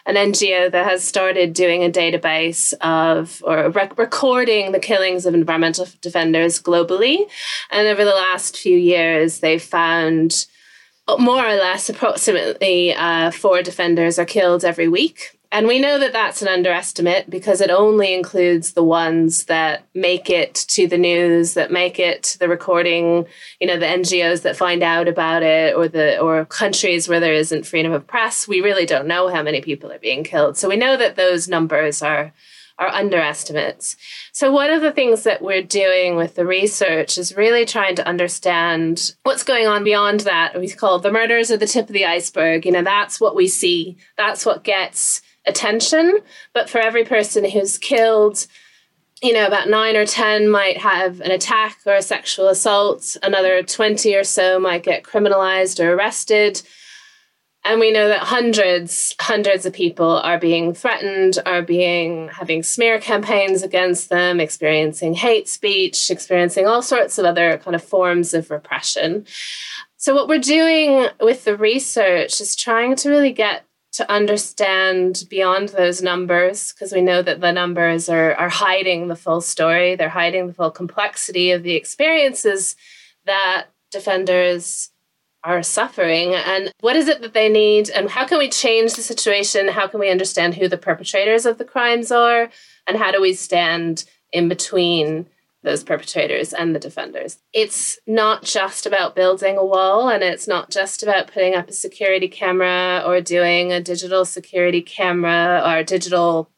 NGO that has started doing a database of or recording the killings of environmental defenders globally. And over the last few years, they've found more or less approximately 4 defenders are killed every week. And we know that that's an underestimate because it only includes the ones that make it to the news, that make it to the recording, the NGOs that find out about it, or countries where there isn't freedom of press. We really don't know how many people are being killed. So we know that those numbers are underestimates. So one of the things that we're doing with the research is really trying to understand what's going on beyond that. We call the murders are the tip of the iceberg. That's what we see. That's what gets attention, but for every person who's killed, about 9 or 10 might have an attack or a sexual assault. Another 20 or so might get criminalized or arrested. And we know that hundreds of people are being threatened, are being having smear campaigns against them, experiencing hate speech, experiencing all sorts of other kind of forms of repression. So what we're doing with the research is trying to really get to understand beyond those numbers, because we know that the numbers are hiding the full story. They're hiding the full complexity of the experiences that defenders are suffering. And what is it that they need? And how can we change the situation? How can we understand who the perpetrators of the crimes are? And how do we stand in between those perpetrators and the defenders? It's not just about building a wall, and it's not just about putting up a security camera or doing a digital security camera or digital,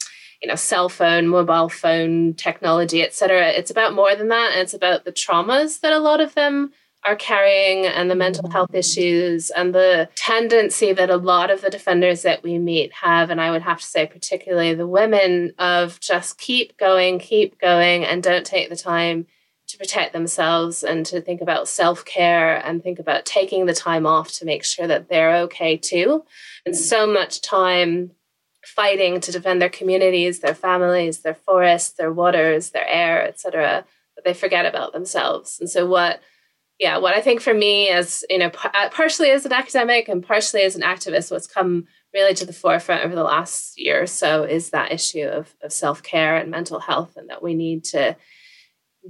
cell phone, mobile phone technology, etc. It's about more than that, and it's about the traumas that a lot of them are carrying and the mental health issues and the tendency that a lot of the defenders that we meet have, and I would have to say particularly the women, of just keep going and don't take the time to protect themselves and to think about self-care and think about taking the time off to make sure that they're okay too. And so much time fighting to defend their communities, their families, their forests, their waters, their air, etc., but they forget about themselves. And so what I think for me as, partially as an academic and partially as an activist, what's come really to the forefront over the last year or so is that issue of self-care and mental health, and that we need to,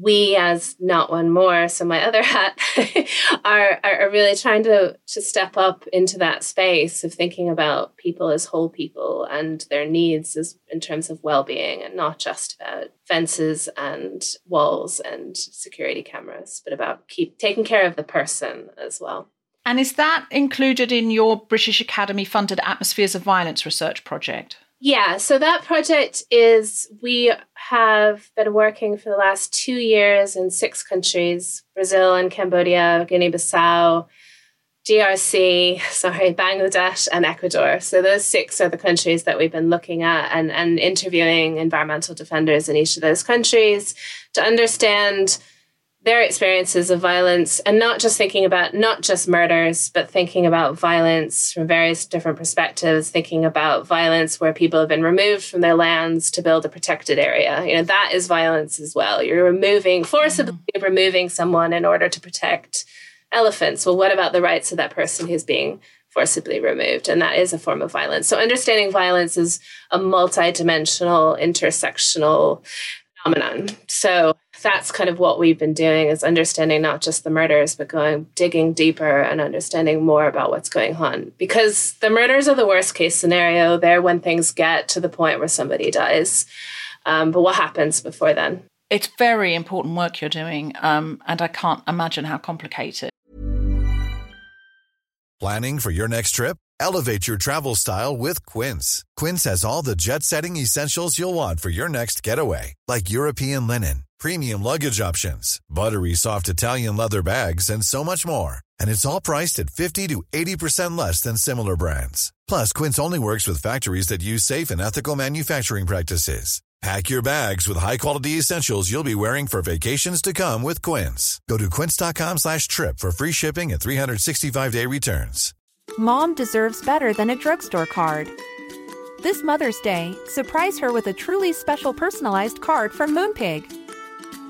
we as Not One More, so my other hat, are really trying to step up into that space of thinking about people as whole people and their needs as, in terms of well-being, and not just about fences and walls and security cameras, but about taking care of the person as well. And is that included in your British Academy-funded Atmospheres of Violence research project? Yeah, so that project is, we have been working for the last 2 years in 6 countries, Brazil and Cambodia, Guinea-Bissau, Bangladesh and Ecuador. So those 6 are the countries that we've been looking at and interviewing environmental defenders in each of those countries to understand their experiences of violence, and not just thinking about not just murders, but thinking about violence from various different perspectives, thinking about violence where people have been removed from their lands to build a protected area. That is violence as well. You're forcibly removing someone in order to protect elephants. Well, what about the rights of that person who's being forcibly removed? And that is a form of violence. So understanding violence is a multidimensional, intersectional phenomenon. So that's kind of what we've been doing, is understanding not just the murders, but digging deeper and understanding more about what's going on. Because the murders are the worst case scenario. They're when things get to the point where somebody dies. But what happens before then? It's very important work you're doing, and I can't imagine how complicated. Planning for your next trip? Elevate your travel style with Quince. Quince has all the jet-setting essentials you'll want for your next getaway, like European linen, premium luggage options, buttery soft Italian leather bags, and so much more. And it's all priced at 50 to 80% less than similar brands. Plus, Quince only works with factories that use safe and ethical manufacturing practices. Pack your bags with high-quality essentials you'll be wearing for vacations to come with Quince. Go to quince.com/trip for free shipping and 365-day returns. Mom deserves better than a drugstore card. This Mother's Day, surprise her with a truly special personalized card from Moonpig.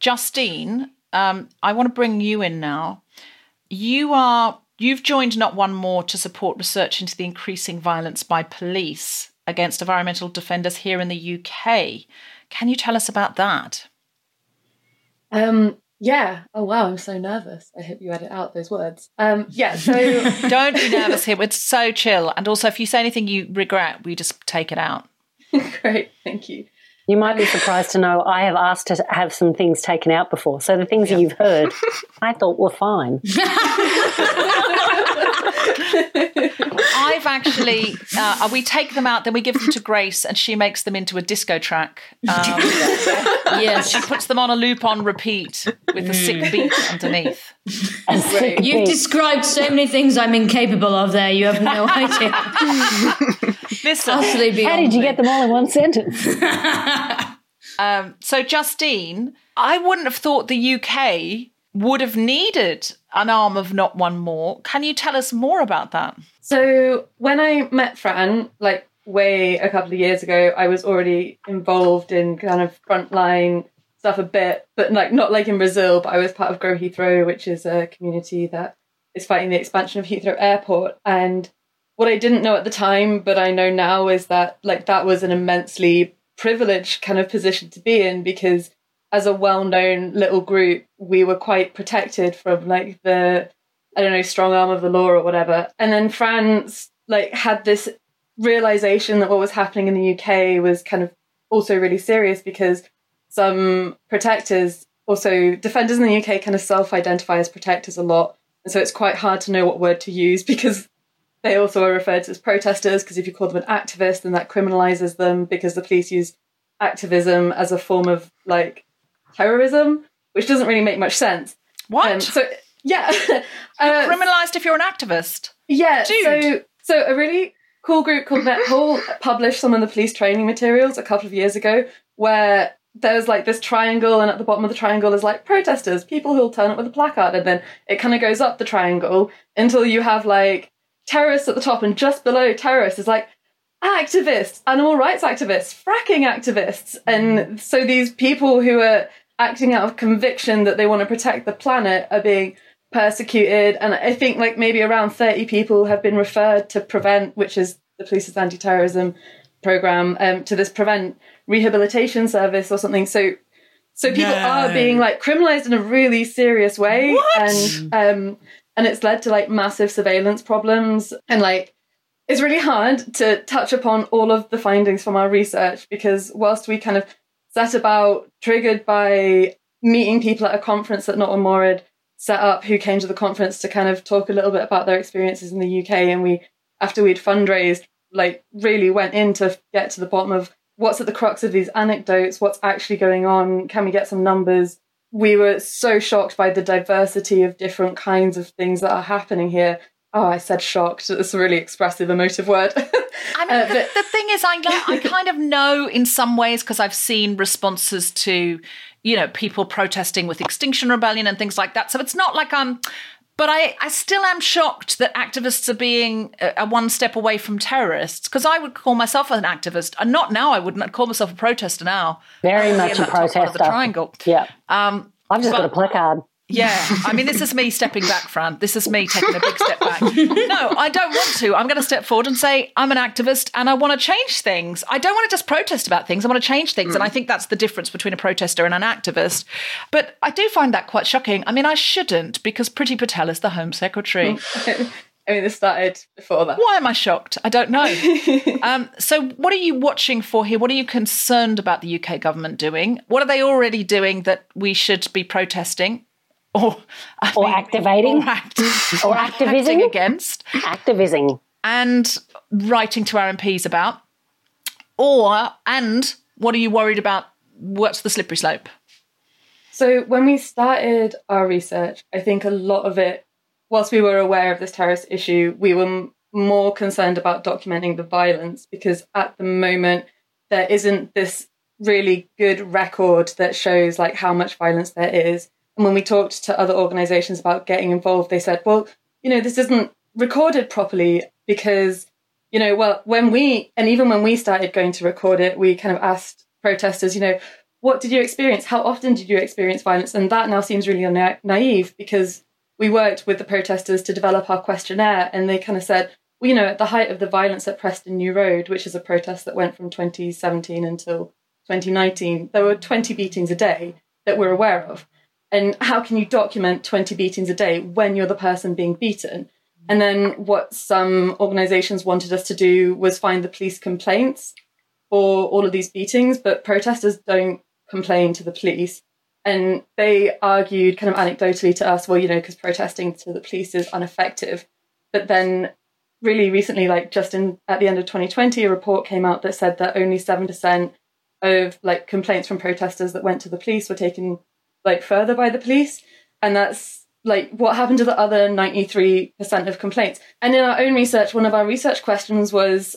Justine, I want to bring you in now. You've joined Not One More to support research into the increasing violence by police against environmental defenders here in the UK. Can you tell us about that? Yeah. Oh, wow. I'm so nervous. I hope you edit out those words. So don't be nervous here. It's so chill. And also, if you say anything you regret, we just take it out. Great. Thank you. You might be surprised to know I have asked to have some things taken out before. So the things that you've heard, I thought were fine. I've actually, we take them out, then we give them to Grace and she makes them into a disco track. Yes, she puts them on a loop on repeat with a sick beat underneath. You've described so many things I'm incapable of there. You have no idea. Listen, how did you get them all in one sentence? So Justine, I wouldn't have thought the UK would have needed an arm of Not One More. Can you tell us more about that? So when I met Fran, way a couple of years ago, I was already involved in kind of frontline stuff a bit, but not in Brazil, but I was part of Grow Heathrow, which is a community that is fighting the expansion of Heathrow Airport. And what I didn't know at the time, but I know now, is that that was an immensely privileged kind of position to be in, because as a well-known little group, we were quite protected from like the, I don't know, strong arm of the law or whatever. And then France like had this realization that what was happening in the UK was kind of also really serious, because some protectors, also defenders in the UK, kind of self-identify as protectors a lot. And so it's quite hard to know what word to use, because they also are referred to as protesters, because if you call them an activist, then that criminalizes them, because the police use activism as a form of like terrorism, which doesn't really make much sense. What? Yeah. You're criminalized if you're an activist. Yeah. Dude. So a really cool group called Net Hall published some of the police training materials a couple of years ago, where there's like this triangle, and at the bottom of the triangle is like protesters, people who'll turn up with a placard, and then it kind of goes up the triangle until you have like terrorists at the top, and just below terrorists is like activists, animal rights activists, fracking activists. And so these people who are acting out of conviction that they want to protect the planet are being persecuted. And I think like maybe around 30 people have been referred to Prevent, which is the police's anti-terrorism program, to this Prevent rehabilitation service or something. So people are being like criminalized in a really serious way. What? And it's led to like massive surveillance problems. And like, it's really hard to touch upon all of the findings from our research, because whilst we kind of set about, triggered by meeting people at a conference that Not One More had set up, who came to the conference to kind of talk a little bit about their experiences in the UK. And we, after we'd fundraised, like really went in to get to the bottom of what's at the crux of these anecdotes, what's actually going on, can we get some numbers? We were so shocked by the diversity of different kinds of things that are happening here. Oh, I said shocked. It's a really expressive, emotive word. I mean, the thing is, I kind of know in some ways, because I've seen responses to, you know, people protesting with Extinction Rebellion and things like that. So it's not like I'm... But I still am shocked that activists are being a one step away from terrorists, because I would call myself an activist. And not now, I wouldn't. I'd call myself a protester now. Very much a protester. The triangle. Yeah. I've just got a placard. Yeah. I mean, this is me stepping back, Fran. This is me taking a big step back. No, I don't want to. I'm going to step forward and say I'm an activist and I want to change things. I don't want to just protest about things. I want to change things. And I think that's the difference between a protester and an activist. But I do find that quite shocking. I mean, I shouldn't, because Priti Patel is the Home Secretary. I mean, this started before that. Why am I shocked? I don't know. So what are you watching for here? What are you concerned about the UK government doing? What are they already doing that we should be protesting? Or activising against. Activising. And writing to our MPs about. And what are you worried about? What's the slippery slope? So when we started our research, I think a lot of it, whilst we were aware of this terrorist issue, we were more concerned about documenting the violence, because at the moment there isn't this really good record that shows like how much violence there is. And when we talked to other organisations about getting involved, they said, well, you know, this isn't recorded properly because, you know, well, even when we started going to record it, we kind of asked protesters, you know, what did you experience? How often did you experience violence? And that now seems really naive, because we worked with the protesters to develop our questionnaire, and they kind of said, well, you know, at the height of the violence at Preston New Road, which is a protest that went from 2017 until 2019, there were 20 beatings a day that we're aware of. And how can you document 20 beatings a day when you're the person being beaten? And then what some organisations wanted us to do was find the police complaints for all of these beatings, but protesters don't complain to the police. And they argued kind of anecdotally to us, well, you know, because protesting to the police is ineffective. But then really recently, like just at the end of 2020, a report came out that said that only 7% of like complaints from protesters that went to the police were taken like further by the police. And that's like what happened to the other 93% of complaints. And in our own research, one of our research questions was,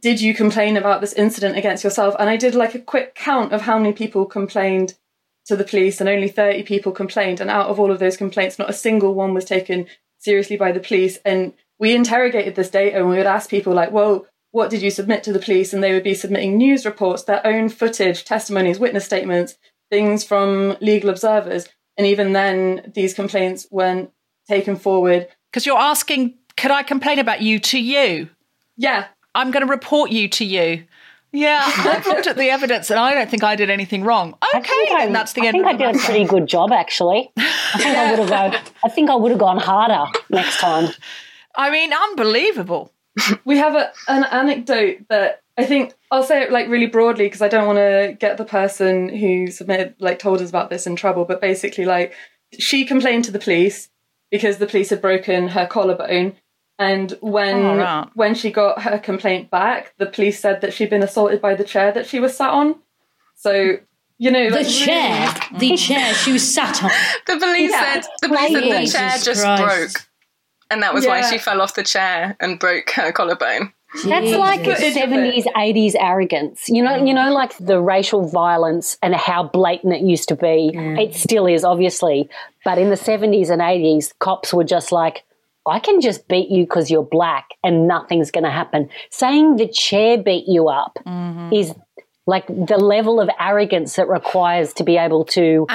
did you complain about this incident against yourself? And I did like a quick count of how many people complained to the police, and only 30 people complained. And out of all of those complaints, not a single one was taken seriously by the police. And we interrogated this data, and we would ask people like, well, what did you submit to the police? And they would be submitting news reports, their own footage, testimonies, witness statements, things from legal observers. And even then, these complaints weren't taken forward. Because you're asking, could I complain about you to you? Yeah. I'm going to report you to you. Yeah, I looked at the evidence and I don't think I did anything wrong. Okay, and that's the end of the matter. I think I did a pretty good job, actually. I think I would have gone harder next time. I mean, unbelievable. We have an anecdote that I think I'll say it like really broadly because I don't want to get the person who submitted, like told us about this in trouble, but basically like she complained to the police because the police had broken her collarbone. And when she got her complaint back, the police said that she'd been assaulted by the chair that she was sat on. So, you know, like, the chair she was sat on. The police said the chair just broke. And that was why she fell off the chair and broke her collarbone. That's like 70s, 80s arrogance. You know, like the racial violence and how blatant it used to be. Mm. It still is, obviously. But in the 70s and 80s, cops were just like, I can just beat you because you're black and nothing's going to happen. Saying the chair beat you up is like the level of arrogance that requires to be able to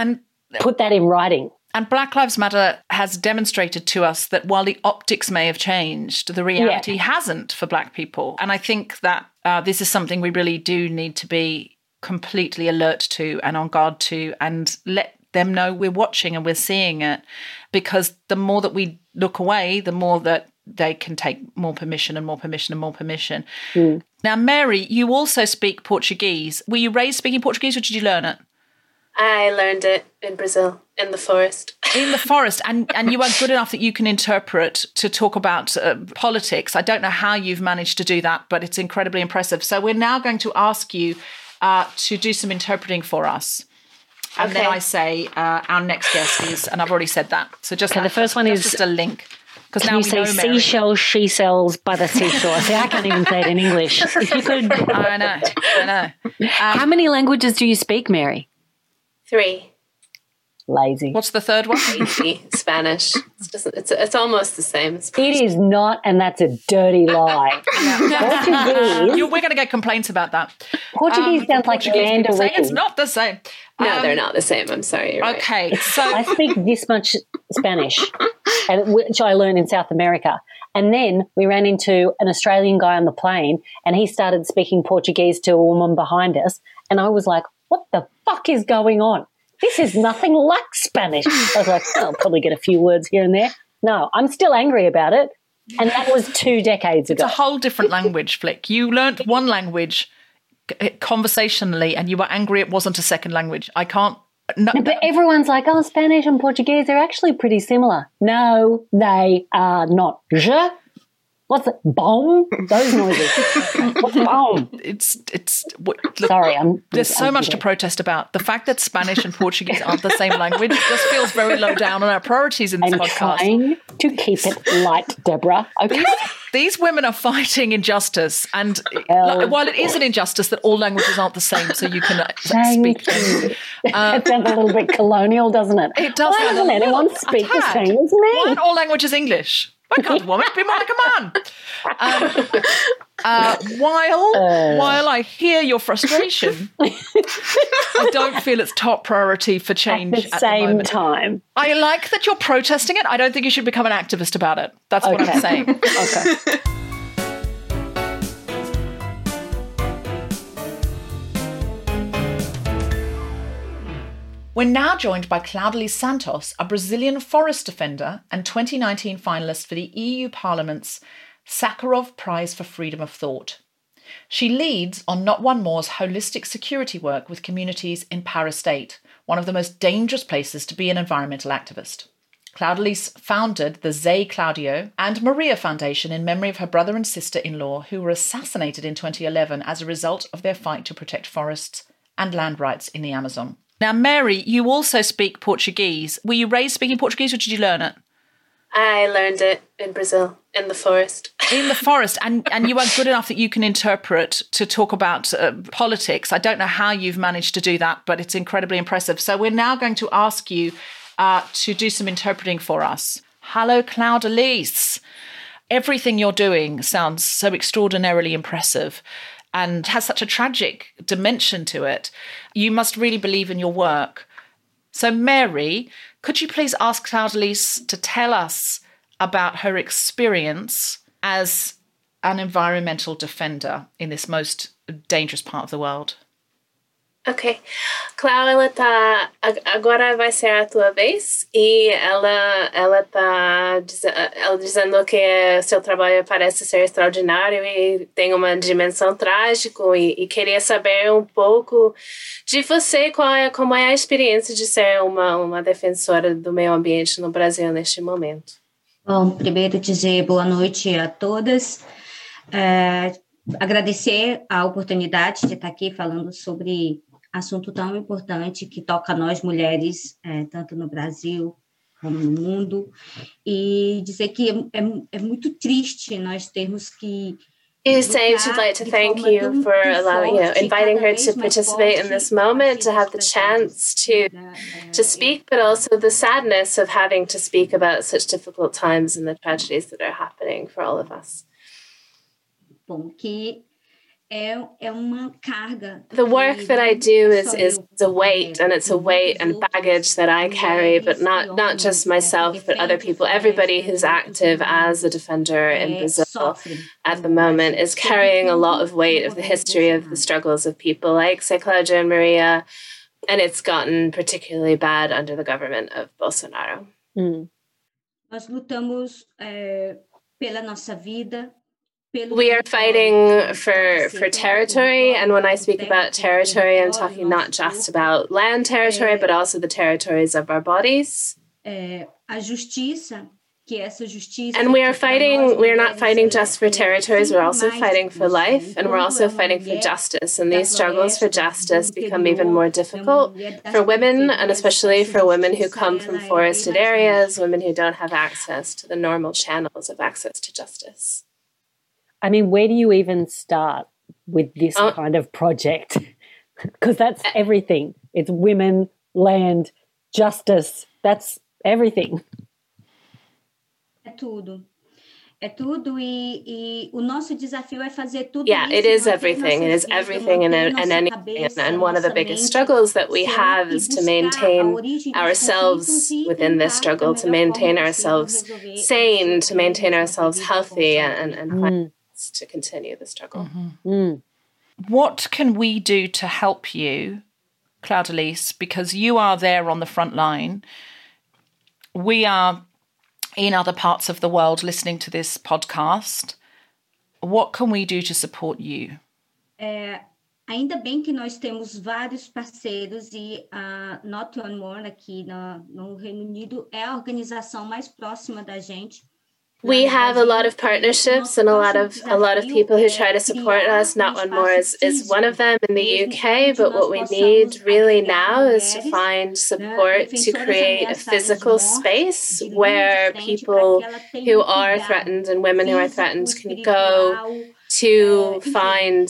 put that in writing. And Black Lives Matter has demonstrated to us that while the optics may have changed, the reality hasn't for black people. And I think that this is something we really do need to be completely alert to and on guard to and let them know we're watching and we're seeing it, because the more that we look away, the more that they can take more permission and more permission and more permission. Mm. Now, Mary, you also speak Portuguese. Were you raised speaking Portuguese or did you learn it? I learned it in Brazil, in the forest. In the forest. And you weren't good enough that you can interpret to talk about politics. I don't know how you've managed to do that, but it's incredibly impressive. So we're now going to ask you to do some interpreting for us. And then I say our next guest is, and I've already said that. So just the first one is just a link. Because now we say seashells, she sells by the seashore. See, I can't even say it in English. If you could, I know. How many languages do you speak, Mary? 3. Lazy. What's the third one? Lazy. Spanish. It's almost the same. It is not, and that's a dirty lie. Portuguese. We're going to get complaints about that. Portuguese sounds like Mandarin. It's not the same. No, they're not the same. I'm sorry. You're okay. Right. So I speak this much Spanish, which I learned in South America. And then we ran into an Australian guy on the plane, and he started speaking Portuguese to a woman behind us. And I was like, what the fuck is going on? This is nothing like Spanish. I was like, I'll probably get a few words here and there. No, I'm still angry about it. And that was 2 decades ago. It's a whole different language, Flick. You learnt one language conversationally and you were angry it wasn't a second language. I can't. No, but everyone's like, oh, Spanish and Portuguese are actually pretty similar. No, they are not. Je? What's it? Bomb? Those noises. What's bomb? It's. Sorry, there's so much to protest about. The fact that Spanish and Portuguese aren't the same language just feels very low down on our priorities in this podcast. I'm trying to keep it light, Deborah. Okay. These women are fighting injustice, and while it is an injustice that all languages aren't the same, so you can speak them. It sounds a little bit colonial, doesn't it? It does. Why doesn't anyone speak the same as me? Why aren't all languages English? I can't, woman. Be more like a man. While I hear your frustration, I don't feel it's top priority for change at the same time. I like that you're protesting it. I don't think you should become an activist about it. That's what I'm saying. Okay. We're now joined by Claudelice Santos, a Brazilian forest defender and 2019 finalist for the EU Parliament's Sakharov Prize for Freedom of Thought. She leads on Not One More's holistic security work with communities in Para State, one of the most dangerous places to be an environmental activist. Claudelice founded the Zé Claudio and Maria Foundation in memory of her brother and sister-in-law who were assassinated in 2011 as a result of their fight to protect forests and land rights in the Amazon. Now, Mary, you also speak Portuguese. Were you raised speaking Portuguese or did you learn it? I learned it in Brazil, in the forest. In the forest. And you weren't good enough that you can interpret to talk about politics. I don't know how you've managed to do that, but it's incredibly impressive. So we're now going to ask you to do some interpreting for us. Hello, Claudelice. Everything you're doing sounds so extraordinarily impressive and has such a tragic dimension to it. You must really believe in your work. So, Mary, could you please ask Claudelice to tell us about her experience as an environmental defender in this most dangerous part of the world. Ok. Clau, ela tá... Agora vai ser a tua vez. E ela tá ela dizendo que seu trabalho parece ser extraordinário e tem uma dimensão trágica e queria saber um pouco de você, como é a experiência de ser uma defensora do meio ambiente no Brasil neste momento. Bom, primeiro dizer boa noite a todas. Agradecer a oportunidade de estar aqui falando sobre... assunto tão importante que toca a nós mulheres, tanto no Brasil como no mundo, e dizer que é muito triste nós termos que... She'd like to thank you for inviting her to participate in this moment, to have the chance to speak, but also the sadness of having to speak about such difficult times and the tragedies that are happening for all of us. Bom, que... The work that I do is a weight, and it's a weight and baggage that I carry, but not just myself, but other people. Everybody who's active as a defender in Brazil at the moment is carrying a lot of weight of the history of the struggles of people like Claudia and Maria, and it's gotten particularly bad under the government of Bolsonaro. Nós lutamos pela nossa vida. We are fighting for territory, and when I speak about territory, I'm talking not just about land territory, but also the territories of our bodies. And we're not fighting just for territories, we're also fighting for life, and we're also fighting for justice. And these struggles for justice become even more difficult for women, and especially for women who come from forested areas, women who don't have access to the normal channels of access to justice. I mean, where do you even start with this kind of project? Because that's everything. It's women, land, justice. That's everything. É tudo e o nosso desafio é fazer tudo. Yeah, it is everything. It is everything and anything. And one of the biggest struggles that we have is to maintain ourselves within this struggle, to maintain ourselves sane, to maintain ourselves healthy and to continue the struggle. Mm-hmm. What can we do to help you, Claudelice, because you are there on the front line. We are in other parts of the world listening to this podcast. What can we do to support you? Ainda bem que nós temos vários parceiros e a Not One More aqui no Reino Unido é a organização mais próxima da gente. We have a lot of partnerships and a lot of people who try to support us. Not One More is one of them in the UK, but what we need really now is to find support to create a physical space where people who are threatened and women who are threatened can go to find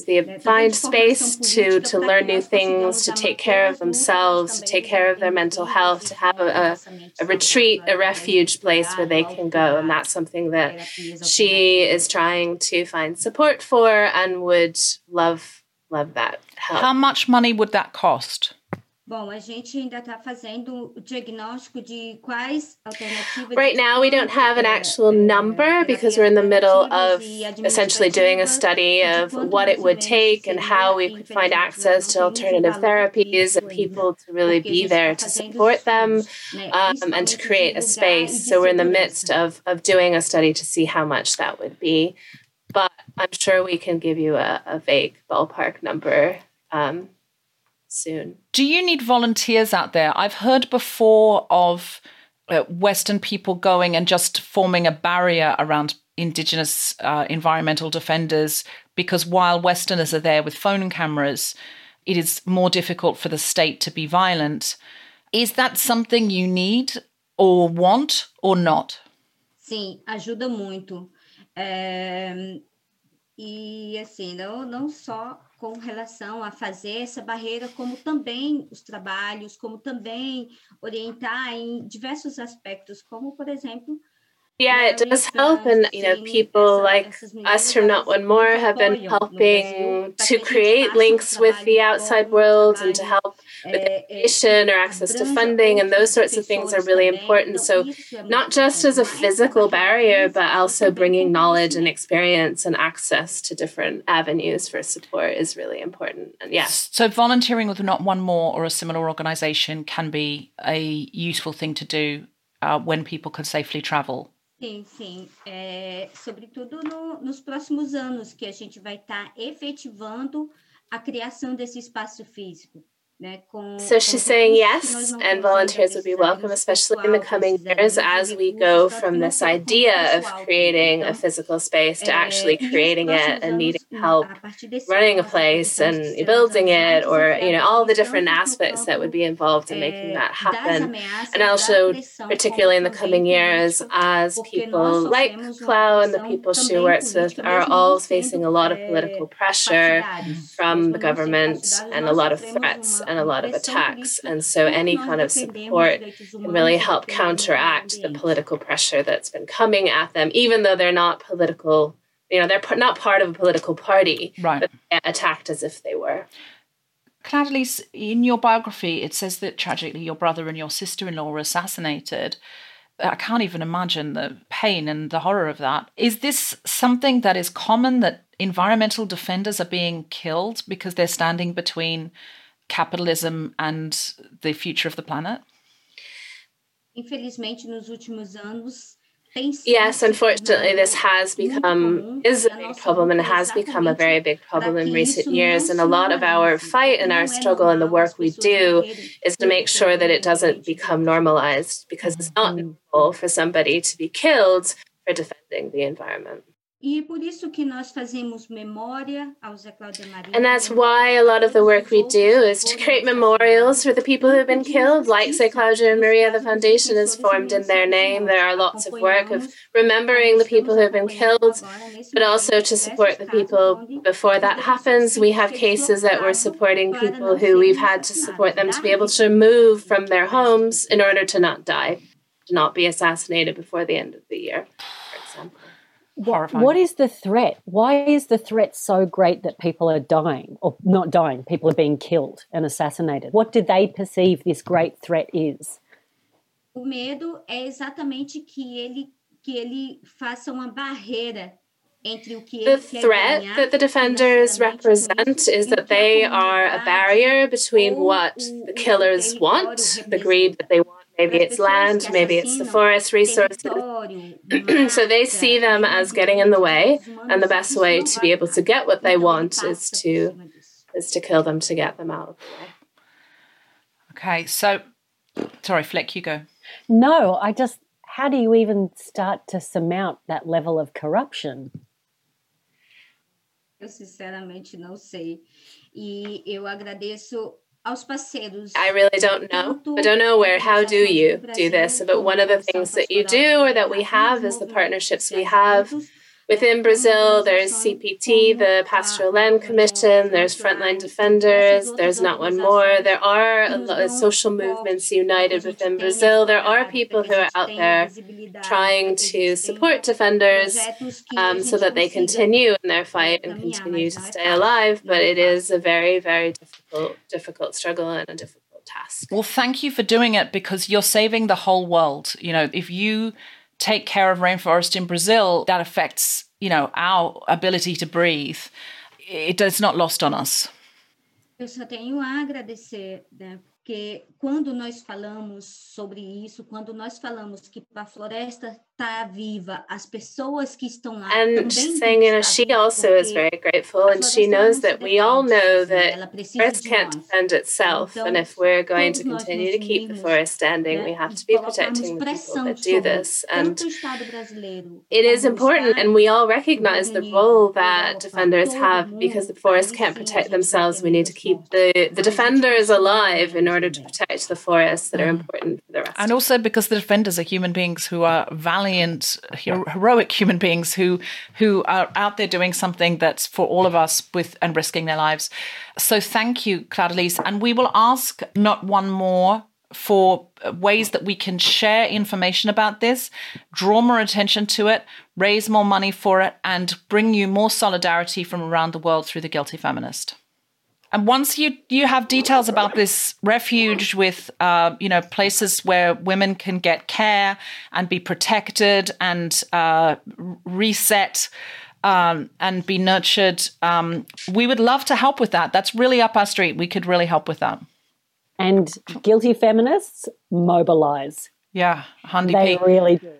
space to learn new things, to take care of themselves, to take care of their mental health, to have a retreat, a refuge place where they can go. And that's something that she is trying to find support for and would love that help. How much money would that cost? Right now, we don't have an actual number because we're in the middle of essentially doing a study of what it would take and how we could find access to alternative therapies and people to really be there to support them and to create a space. So we're in the midst of doing a study to see how much that would be. But I'm sure we can give you a vague ballpark number soon. Do you need volunteers out there? I've heard before of Western people going and just forming a barrier around Indigenous environmental defenders because while Westerners are there with phone cameras, it is more difficult for the state to be violent. Is that something you need or want or not? Sim, ajuda muito. E assim, não só com relação a fazer essa barreira, como também os trabalhos, como também orientar em diversos aspectos, como, por exemplo, Yeah, it does help. And, you know, people like us from Not One More have been helping to create links with the outside world and to help with education or access to funding, and those sorts of things are really important. So not just as a physical barrier, but also bringing knowledge and experience and access to different avenues for support is really important. And yes. So volunteering with Not One More or a similar organisation can be a useful thing to do when people can safely travel. Sim, sim. Sobretudo nos próximos anos que a gente vai estar efetivando a criação desse espaço físico. So she's saying yes, and volunteers would be welcome, especially in the coming years, as we go from this idea of creating a physical space to actually creating it and needing help running a place and building it, or, you know, all the different aspects that would be involved in making that happen. And also, particularly in the coming years, as people like Clau and the people she works with are all facing a lot of political pressure from the government and a lot of threats and a lot of attacks, and so any kind of support can really help counteract the political pressure that's been coming at them, even though they're not political, you know, they're not part of a political party, right, but they're attacked as if they were. Claudelice, in your biography, it says that tragically your brother and your sister-in-law were assassinated. I can't even imagine the pain and the horror of that. Is this something that is common, that environmental defenders are being killed because they're standing between capitalism and the future of the planet? Infelizmente, nos últimos anos, yes, unfortunately, this is a big problem, and it has become a very big problem in recent years. And a lot of our fight and our struggle and the work we do is to make sure that it doesn't become normalized, because it's not normal for somebody to be killed for defending the environment. And that's why a lot of the work we do is to create memorials for the people who have been killed. Like, say, Claudia and Maria, the foundation is formed in their name. There are lots of work of remembering the people who have been killed, but also to support the people before that happens. We have cases that we're supporting people who we've had to support them to be able to move from their homes in order to not die, to not be assassinated before the end of the year, for example. What is the threat? Why is the threat so great that people are dying, or not dying, people are being killed and assassinated? What do they perceive this great threat is? O medo é exatamente que ele faça uma barreira. The threat that the defenders represent is that they are a barrier between what the killers want, the greed that they want. Maybe it's land, maybe it's the forest resources. So they see them as getting in the way, and the best way to be able to get what they want is to kill them, to get them out of the way. Okay, so, sorry, Fleck, you go. No, how do you even start to surmount that level of corruption? Eu sinceramente não sei. E eu agradeço. I really don't know. I don't know how do you do this? But one of the things that you do, or that we have, is the partnerships we have. Within Brazil, there's CPT, the Pastoral Land Commission, there's Frontline Defenders, there's Not One More. There are a lot of social movements united within Brazil. There are people who are out there trying to support defenders so that they continue in their fight and continue to stay alive. But it is a very, very difficult struggle and a difficult task. Well, thank you for doing it, because you're saving the whole world. You know, if you take care of rainforest in Brazil, that affects, you know, our ability to breathe. It's not lost on us. Eu só tenho a agradecer, né? Porque quando nós falamos sobre isso, quando nós falamos que a floresta está viva, as pessoas que estão lá. And she's saying, you know, she also is very grateful, and she knows that we all know that Earth can't defend itself, and if we're going to continue to keep the forest standing, we have to be protecting the people that do this. And it is important, and we all recognize the role that defenders have, because the forests can't protect themselves. We need to keep the defenders alive in order to protect the forests that are important for the rest. And also because the defenders are human beings who are valiant, heroic human beings who are out there doing something that's for all of us, with and risking their lives. So thank you, Claudelice. And we will ask Not One More for ways that we can share information about this, draw more attention to it, raise more money for it, and bring you more solidarity from around the world through the Guilty Feminist. And once you have details about this refuge with, places where women can get care and be protected and reset and be nurtured, we would love to help with that. That's really up our street. We could really help with that. And Guilty Feminists mobilise. Yeah, 100%. They really do.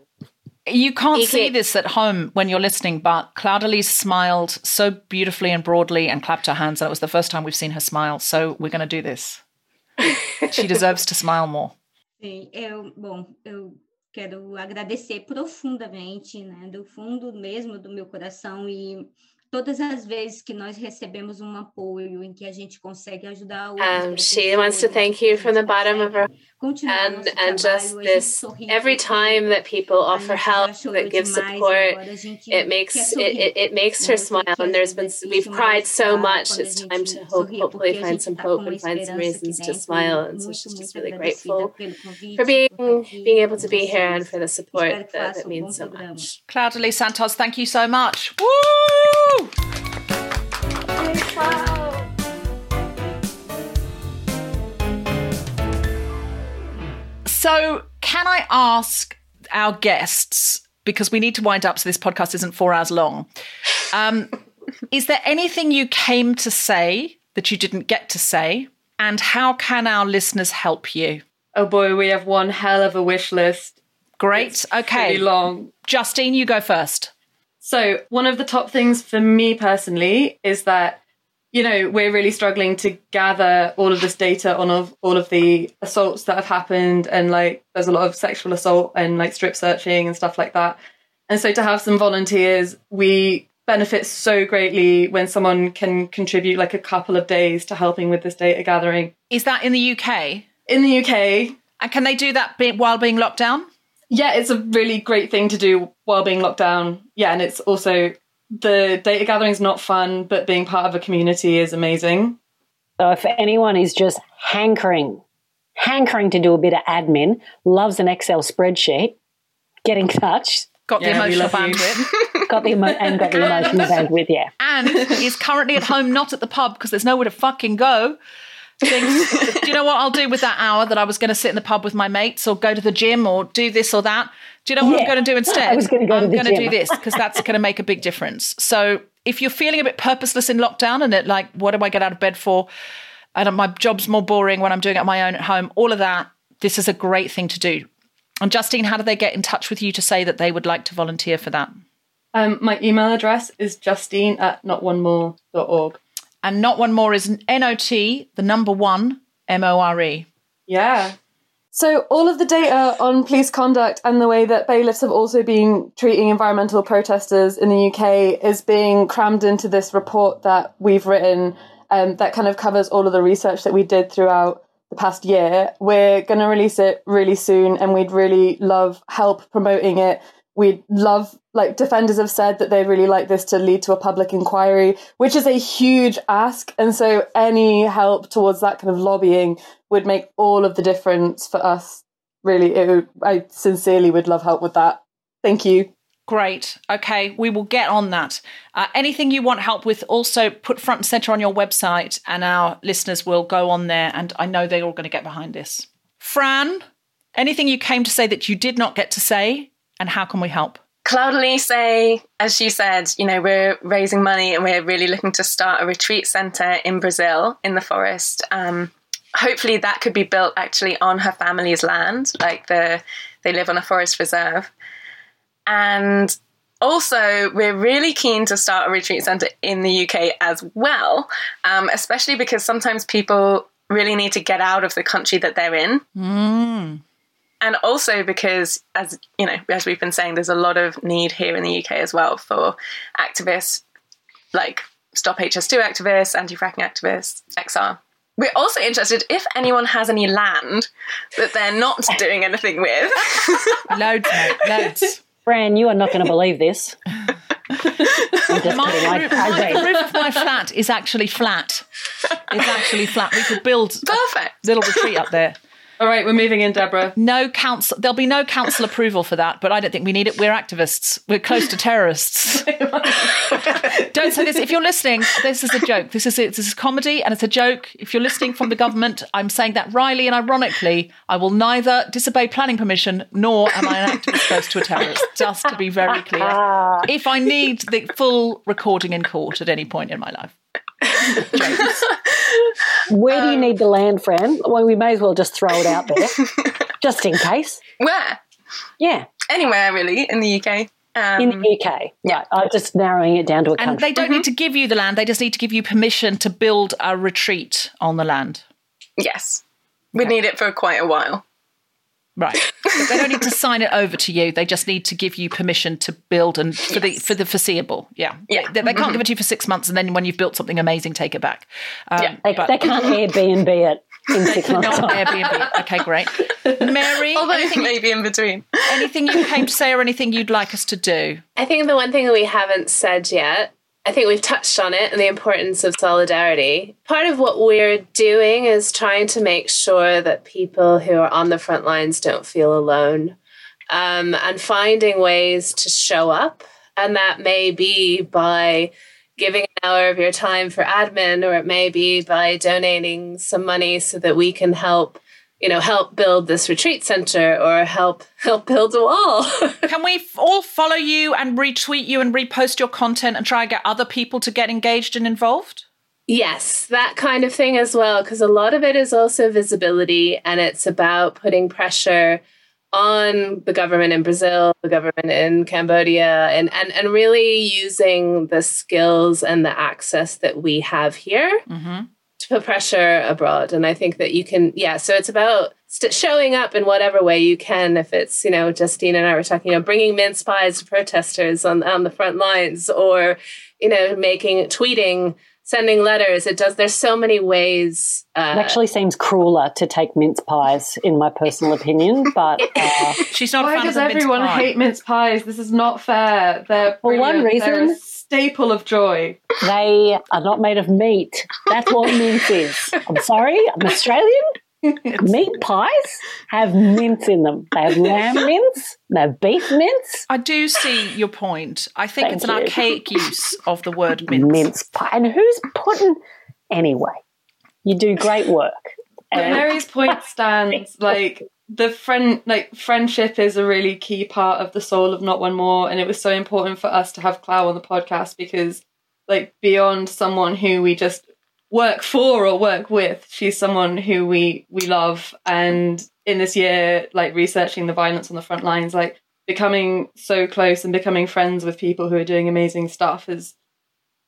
You can't see this at home when you're listening, but Claudelice smiled so beautifully and broadly and clapped her hands. And it was the first time we've seen her smile. So we're going to do this. She deserves to smile more. Sim, eu quero agradecer profundamente, né, do fundo mesmo do meu coração, e todas as vezes que nós recebemos apoio em que a gente consegue ajudar outros. She wants to thank you from the bottom of her heart, and just this, every time that people offer help, that give support, it makes her smile. And we've cried so much, it's time to hopefully find some hope and find some reasons to smile. And so she's just really grateful for being able to be here and for the support that means so much. Claudelice Santos, thank you so much. Woo! Wow. So can I ask our guests, because we need to wind up so this podcast isn't 4 hours long, is there anything you came to say that you didn't get to say, and how can our listeners help you? Oh boy, we have one hell of a wish list. Great. It's okay. Pretty long. Justine, you go first. So one of the top things for me personally is that, we're really struggling to gather all of this data on all of the assaults that have happened, and there's a lot of sexual assault and strip searching and stuff like that. And so to have some volunteers, we benefit so greatly when someone can contribute a couple of days to helping with this data gathering. Is that in the UK? In the UK. And can they do that while being locked down? Yeah, it's a really great thing to do while being locked down. Yeah, and it's also, the data gathering is not fun, but being part of a community is amazing. So if anyone is just hankering to do a bit of admin, loves an Excel spreadsheet, get in touch. Got the emotional bandwidth. Got the emotional bandwidth, yeah. And is currently at home, not at the pub, because there's nowhere to fucking go. Things. Do you know what I'll do with that hour that I was going to sit in the pub with my mates or go to the gym or do this or that? Do you know what I'm going to do instead? I'm going to do this, because that's going to make a big difference. So if you're feeling a bit purposeless in lockdown and what do I get out of bed for? And my job's more boring when I'm doing it on my own at home, all of that, this is a great thing to do. And Justine, how do they get in touch with you to say that they would like to volunteer for that? My email address is justine@notonemore.org. And Not One More is NOT1MORE. Yeah. So all of the data on police conduct and the way that bailiffs have also been treating environmental protesters in the UK is being crammed into this report that we've written, that kind of covers all of the research that we did throughout the past year. We're going to release it really soon, and we'd really love help promoting it. We'd love, defenders have said that they'd really like this to lead to a public inquiry, which is a huge ask. And so any help towards that kind of lobbying would make all of the difference for us. Really, I sincerely would love help with that. Thank you. Great. Okay, we will get on that. Anything you want help with, also put front and centre on your website, and our listeners will go on there. And I know they're all going to get behind this. Fran, anything you came to say that you did not get to say? And how can we help? Claudelice, as she said, we're raising money and we're really looking to start a retreat centre in Brazil, in the forest. Hopefully that could be built actually on her family's land, they live on a forest reserve. And also, we're really keen to start a retreat centre in the UK as well, especially because sometimes people really need to get out of the country that they're in. Mm. And also because, as we've been saying, there's a lot of need here in the UK as well for activists, Stop HS2 activists, anti-fracking activists, XR. We're also interested if anyone has any land that they're not doing anything with. Loads, mate, loads. Fran, you are not going to believe this. The roof of my flat is actually flat. We could build a little retreat up there. All right, we're moving in, Deborah. No council. There'll be no council approval for that, but I don't think we need it. We're activists. We're close to terrorists. Don't say this. If you're listening, this is a joke. This is comedy, and it's a joke. If you're listening from the government, I'm saying that wryly and ironically. I will neither disobey planning permission nor am I an activist close to a terrorist, just to be very clear. If I need the full recording in court at any point in my life. Jokes. Where do you need the land, Fran? Well, we may as well just throw it out there, just in case. Where? Yeah. Anywhere, really, in the UK. In the UK. Yeah. I'm just narrowing it down to a country. And they don't need to give you the land. They just need to give you permission to build a retreat on the land. Yes. We'd need it for quite a while. Right. But they don't need to sign it over to you. They just need to give you permission to build and for the foreseeable. Yeah. Yeah. They can't give it to you for 6 months and then when you've built something amazing, take it back. They can't Airbnb it in 6 months. Not Airbnb. Okay, great. Mary, maybe in between. Anything you came to say or anything you'd like us to do? I think the one thing we haven't said yet, I think we've touched on it, and the importance of solidarity. Part of what we're doing is trying to make sure that people who are on the front lines don't feel alone, and finding ways to show up. And that may be by giving an hour of your time for admin, or it may be by donating some money so that we can help build this retreat centre or help build a wall. Can we all follow you and retweet you and repost your content and try and get other people to get engaged and involved? Yes, that kind of thing as well, because a lot of it is also visibility, and it's about putting pressure on the government in Brazil, the government in Cambodia, and really using the skills and the access that we have here. Mm-hmm. For pressure abroad. And I think that you can, so it's about showing up in whatever way you can. If it's, Justine and I were talking, bringing mince pies to protesters on the front lines, or, tweeting, sending letters. There's so many ways. It actually seems crueler to take mince pies, in my personal opinion, but... She's not a fan of mince pies. Why does everyone hate mince pies? This is not fair. They're brilliant. One reason... They're a staple of joy. They are not made of meat. That's what mince is. I'm sorry, I'm Australian. Meat pies have mince in them. They have lamb mince, they have beef mince. I do see your point. I think it's an archaic use of the word mince. Mince pie. And who's putting... Anyway, you do great work. Mary's point stands, friendship is a really key part of the soul of Not One More, and it was so important for us to have Clau on the podcast because, beyond someone who we just work for or work with, she's someone who we love. And in this year, researching the violence on the front lines, becoming so close and becoming friends with people who are doing amazing stuff is...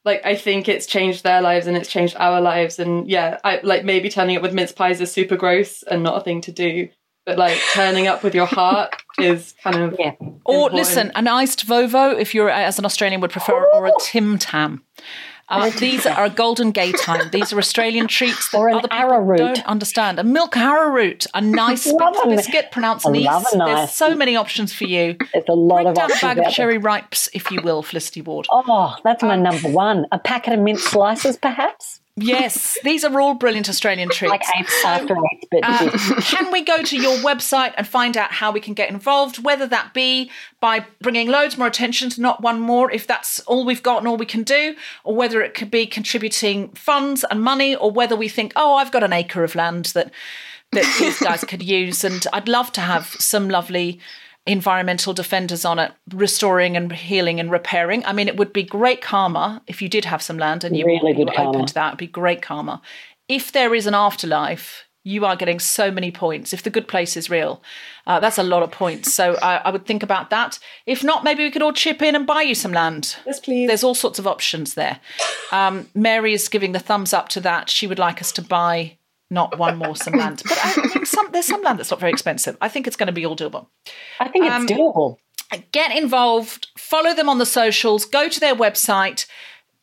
I think it's changed their lives and it's changed our lives. And maybe turning up with mince pies is super gross and not a thing to do. But turning up with your heart is kind of important. Or listen, an iced Vovo, if you're, as an Australian would prefer, or a Tim Tam. These are a golden gay time. These are Australian treats that other people don't understand. A milk arrowroot, a nice biscuit, pronounced nice. There's so many options for you. There's a lot of options. Break down a bag of cherry ripes, if you will, Felicity Ward. Oh, that's my number one. A packet of mint slices, perhaps? Yes, these are all brilliant Australian treats. Can we go to your website and find out how we can get involved, whether that be by bringing loads more attention to Not One More, if that's all we've got and all we can do, or whether it could be contributing funds and money, or whether we think, I've got an acre of land that these guys could use, and I'd love to have some lovely environmental defenders on it, restoring and healing and repairing. I mean, it would be great karma if you did have some land and you really were open to that. It would be great karma. If there is an afterlife, you are getting so many points. If the good place is real, that's a lot of points. So I would think about that. If not, maybe we could all chip in and buy you some land. Yes, please. There's all sorts of options there. Mary is giving the thumbs up to that. She would like us to buy Not One More some land. But I think there's some land that's not very expensive. I think it's going to be all doable. I think it's doable. Get involved. Follow them on the socials. Go to their website.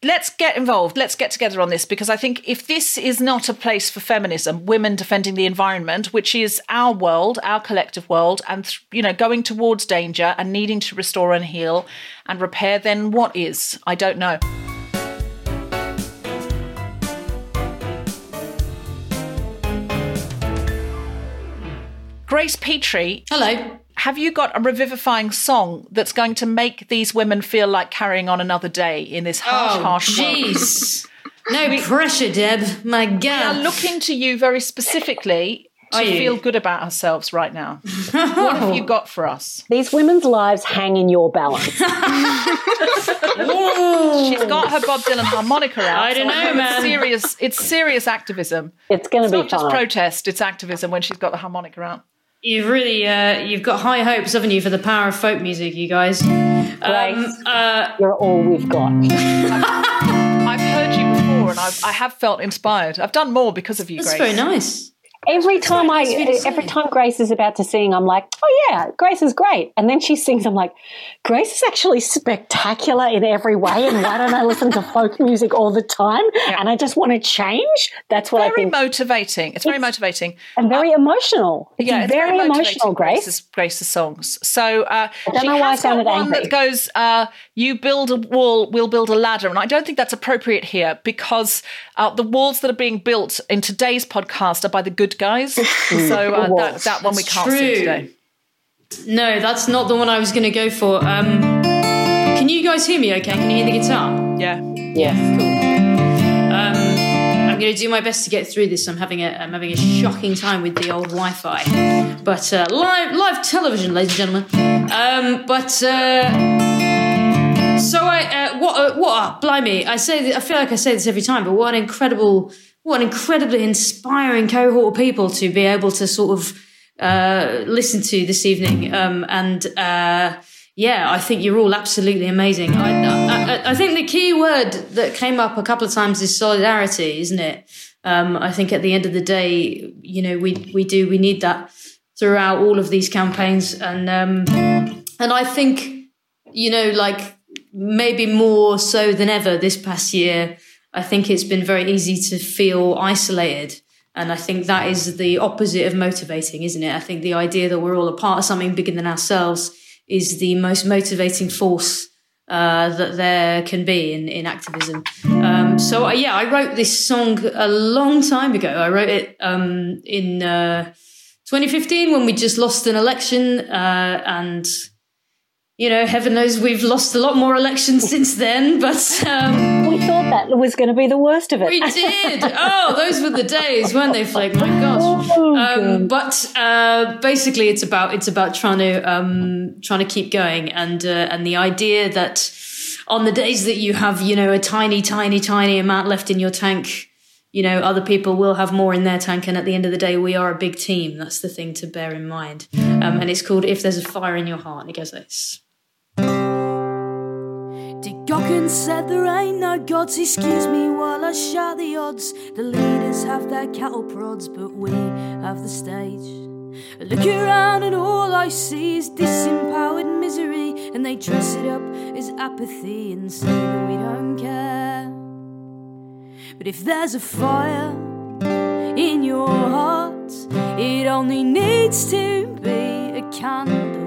Let's get involved. Let's get together on this, because I think if this is not a place for feminism, women defending the environment, which is our world, our collective world, and, going towards danger and needing to restore and heal and repair, then what is? I don't know. Grace Petrie. Hello. Have you got a revivifying song that's going to make these women feel like carrying on another day in this harsh world? Oh, jeez. No pressure, Deb. My God. We are looking to you very specifically to feel good about ourselves right now. What have you got for us? These women's lives hang in your balance. She's got her Bob Dylan harmonica out. I don't know, man. It's serious activism. It's going to be fun. It's not just protest, it's activism when she's got the harmonica out. You've really, you've got high hopes, haven't you, for the power of folk music, you guys? Grace, you're all we've got. I've heard you before, and I have felt inspired. I've done more because of you, Grace. That's very nice. Every time Grace is about to sing, I'm like, oh yeah, Grace is great. And then she sings, I'm like, Grace is actually spectacular in every way, and why don't I listen to folk music all the time? Yeah. And I just want to change. That's what I think. Very motivating. It's very motivating. And very emotional. It's very emotional, Grace's songs. So she has got one that goes, you build a wall, we'll build a ladder. And I don't think that's appropriate here because the walls that are being built in today's podcast are by the good guys. So that one we can't see today. No, that's not the one I was going to go for. Can you guys hear me okay? Can you hear the guitar? Yeah. Cool. I'm going to do my best to get through this. I'm having a shocking time with the old Wi-Fi. But live television, ladies and gentlemen. Blimey, I feel like I say this every time, but what an incredibly inspiring cohort of people to be able to sort of listen to this evening. I think you're all absolutely amazing. I think the key word that came up a couple of times is solidarity, isn't it? I think at the end of the day, you know, we need that throughout all of these campaigns. And I think, you know, like maybe more so than ever this past year, I think it's been very easy to feel isolated. And I think that is the opposite of motivating, isn't it? I think the idea that we're all a part of something bigger than ourselves is the most motivating force that there can be in activism. I wrote this song a long time ago. I wrote it in 2015 when we just lost an election and... You know, heaven knows we've lost a lot more elections since then, but... we thought that was going to be the worst of it. We did. Oh, those were the days, weren't they, Flake? My gosh. Basically, it's about trying to keep going. And the idea that on the days that you have, you know, a tiny, tiny, tiny amount left in your tank, you know, other people will have more in their tank. And at the end of the day, we are a big team. That's the thing to bear in mind. And it's called If There's a Fire in Your Heart. And it goes like this. Dick Goggin said there ain't no gods, excuse me while I shout the odds. The leaders have their cattle prods, but we have the stage. I look around and all I see is disempowered misery, and they dress it up as apathy and say that we don't care. But if there's a fire in your heart, it only needs to be a candle.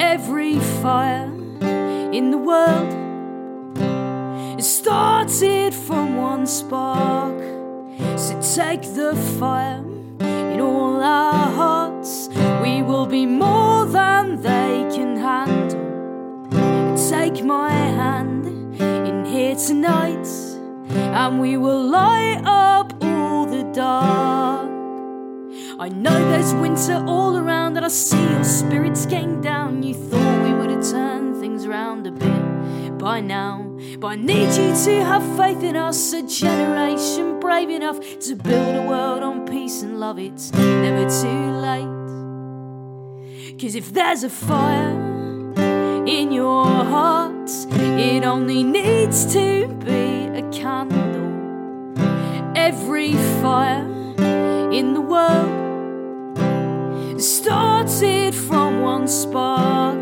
Every fire in the world, it started from one spark. So take the fire in all our hearts. We will be more than they can handle. Take my hand in here tonight, and we will light up all the dark. I know there's winter all around, and I see your spirits getting down. You thought we would have turned things round a bit by now, but I need you to have faith in us, a generation brave enough to build a world on peace and love. It's never too late, 'cause if there's a fire in your heart, it only needs to be a candle. Every fire in the world started from one spark.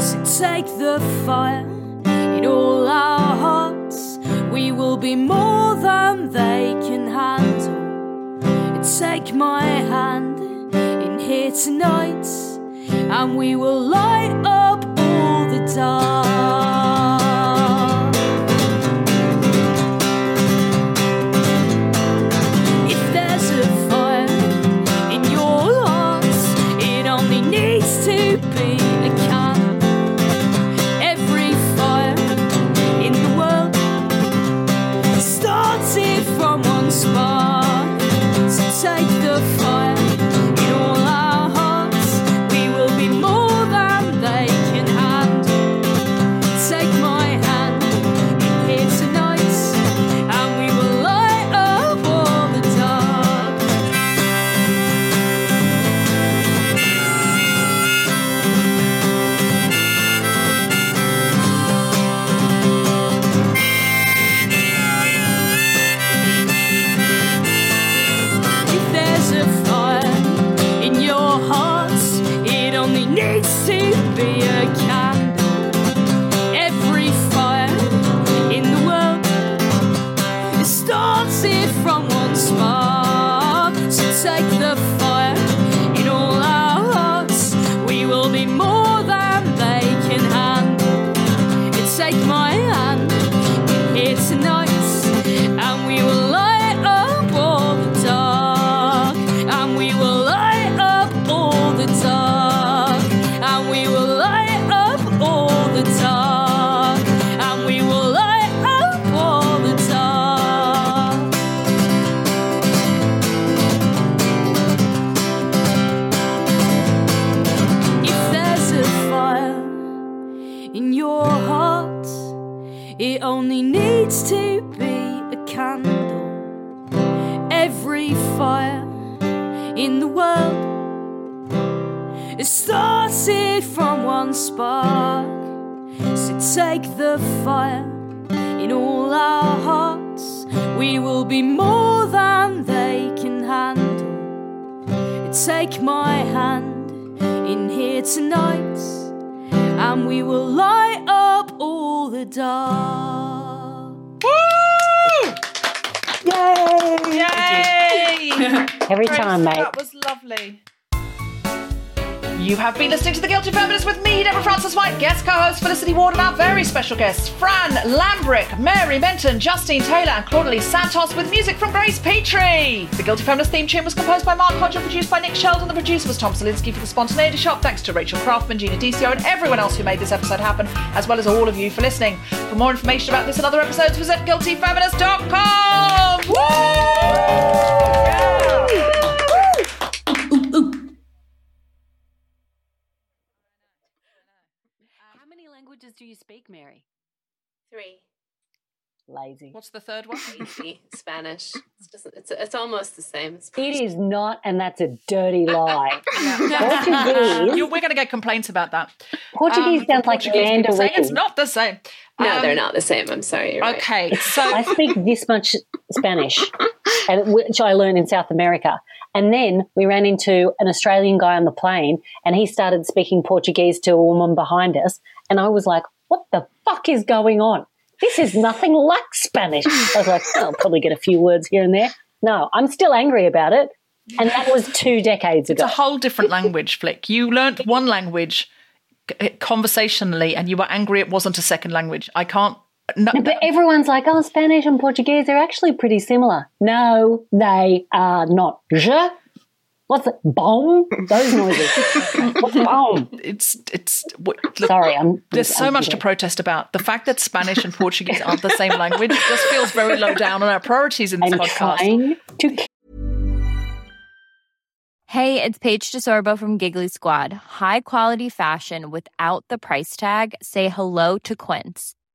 So take the fire in all our hearts. We will be more than they can handle. Take my hand in here tonight, and we will light up all the dark. If there's a fire in your heart, needs to be a cat. Every fire in the world started from one spark. So take the fire in all our hearts. We will be more than they can handle. Take my hand in here tonight, and we will light up all the dark. If there's a fire in your hearts, it only needs to be a cat. Every fire in the world is started from one spark. So take the fire in all our hearts. We will be more than they can handle. Take my hand in here tonight, and we will light up all the dark. And we will light up all the dark. And we will light up all the dark. And we will light up all the dark. If there's a fire in your heart, it only needs to be a candle. Every fire in the world is started from one spark. So take the fire in all our hearts. We will be more than they can handle. Take my hand in here tonight, and we will light up all the dark. Yay! Yay! Every time, mate. That was lovely. You have been listening to The Guilty Feminist with me, Deborah Frances White, guest co-host Felicity Ward, and our very special guests, Fran Lambrick, Mary Menton, Justine Taylor, and Claudelice Santos, with music from Grace Petrie. The Guilty Feminist theme tune was composed by Mark Hodge and produced by Nick Sheldon. The producer was Tom Salinsky for The Spontaneity Shop. Thanks to Rachel Craftman, Gina Decio, and everyone else who made this episode happen, as well as all of you for listening. For more information about this and other episodes, visit guiltyfeminist.com. Woo! Yeah! How many languages do you speak, Mary? 3. Lazy. What's the third one? Easy. Spanish. It's almost the same. It's It is not, and that's a dirty lie. Portuguese. We're going to get complaints about that. Portuguese sounds like people say Mandarin. it's not the same. No, they're not the same. I'm sorry. You're right. Okay. So I speak this much Spanish, which I learned in South America. And then we ran into an Australian guy on the plane, and he started speaking Portuguese to a woman behind us. And I was like, what the fuck is going on? This is nothing like Spanish. I was like, I'll probably get a few words here and there. No, I'm still angry about it. And that was 2 decades ago. It's a whole different language, Flick. You learnt one language conversationally, and you were angry it wasn't a second language. I can't. No, but everyone's like, oh, Spanish and Portuguese are actually pretty similar. No, they are not. Je? What's it? Bomb? Those noises. What's bomb? Sorry, there's so much to protest about. The fact that Spanish and Portuguese aren't the same language just feels very low down on our priorities in this podcast. Trying to. Hey, it's Paige DeSorbo from Giggly Squad. High quality fashion without the price tag. Say hello to Quince.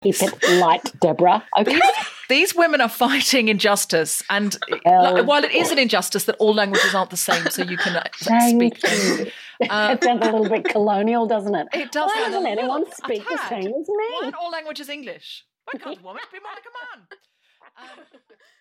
He said, light, Deborah. Okay. These women are fighting injustice. And while it is an injustice that all languages aren't the same, so you can speak them. It sounds a little bit colonial, doesn't it? It does. Why doesn't anyone speak the same as me? Why aren't all languages English? Why can't a woman be Monica Mann?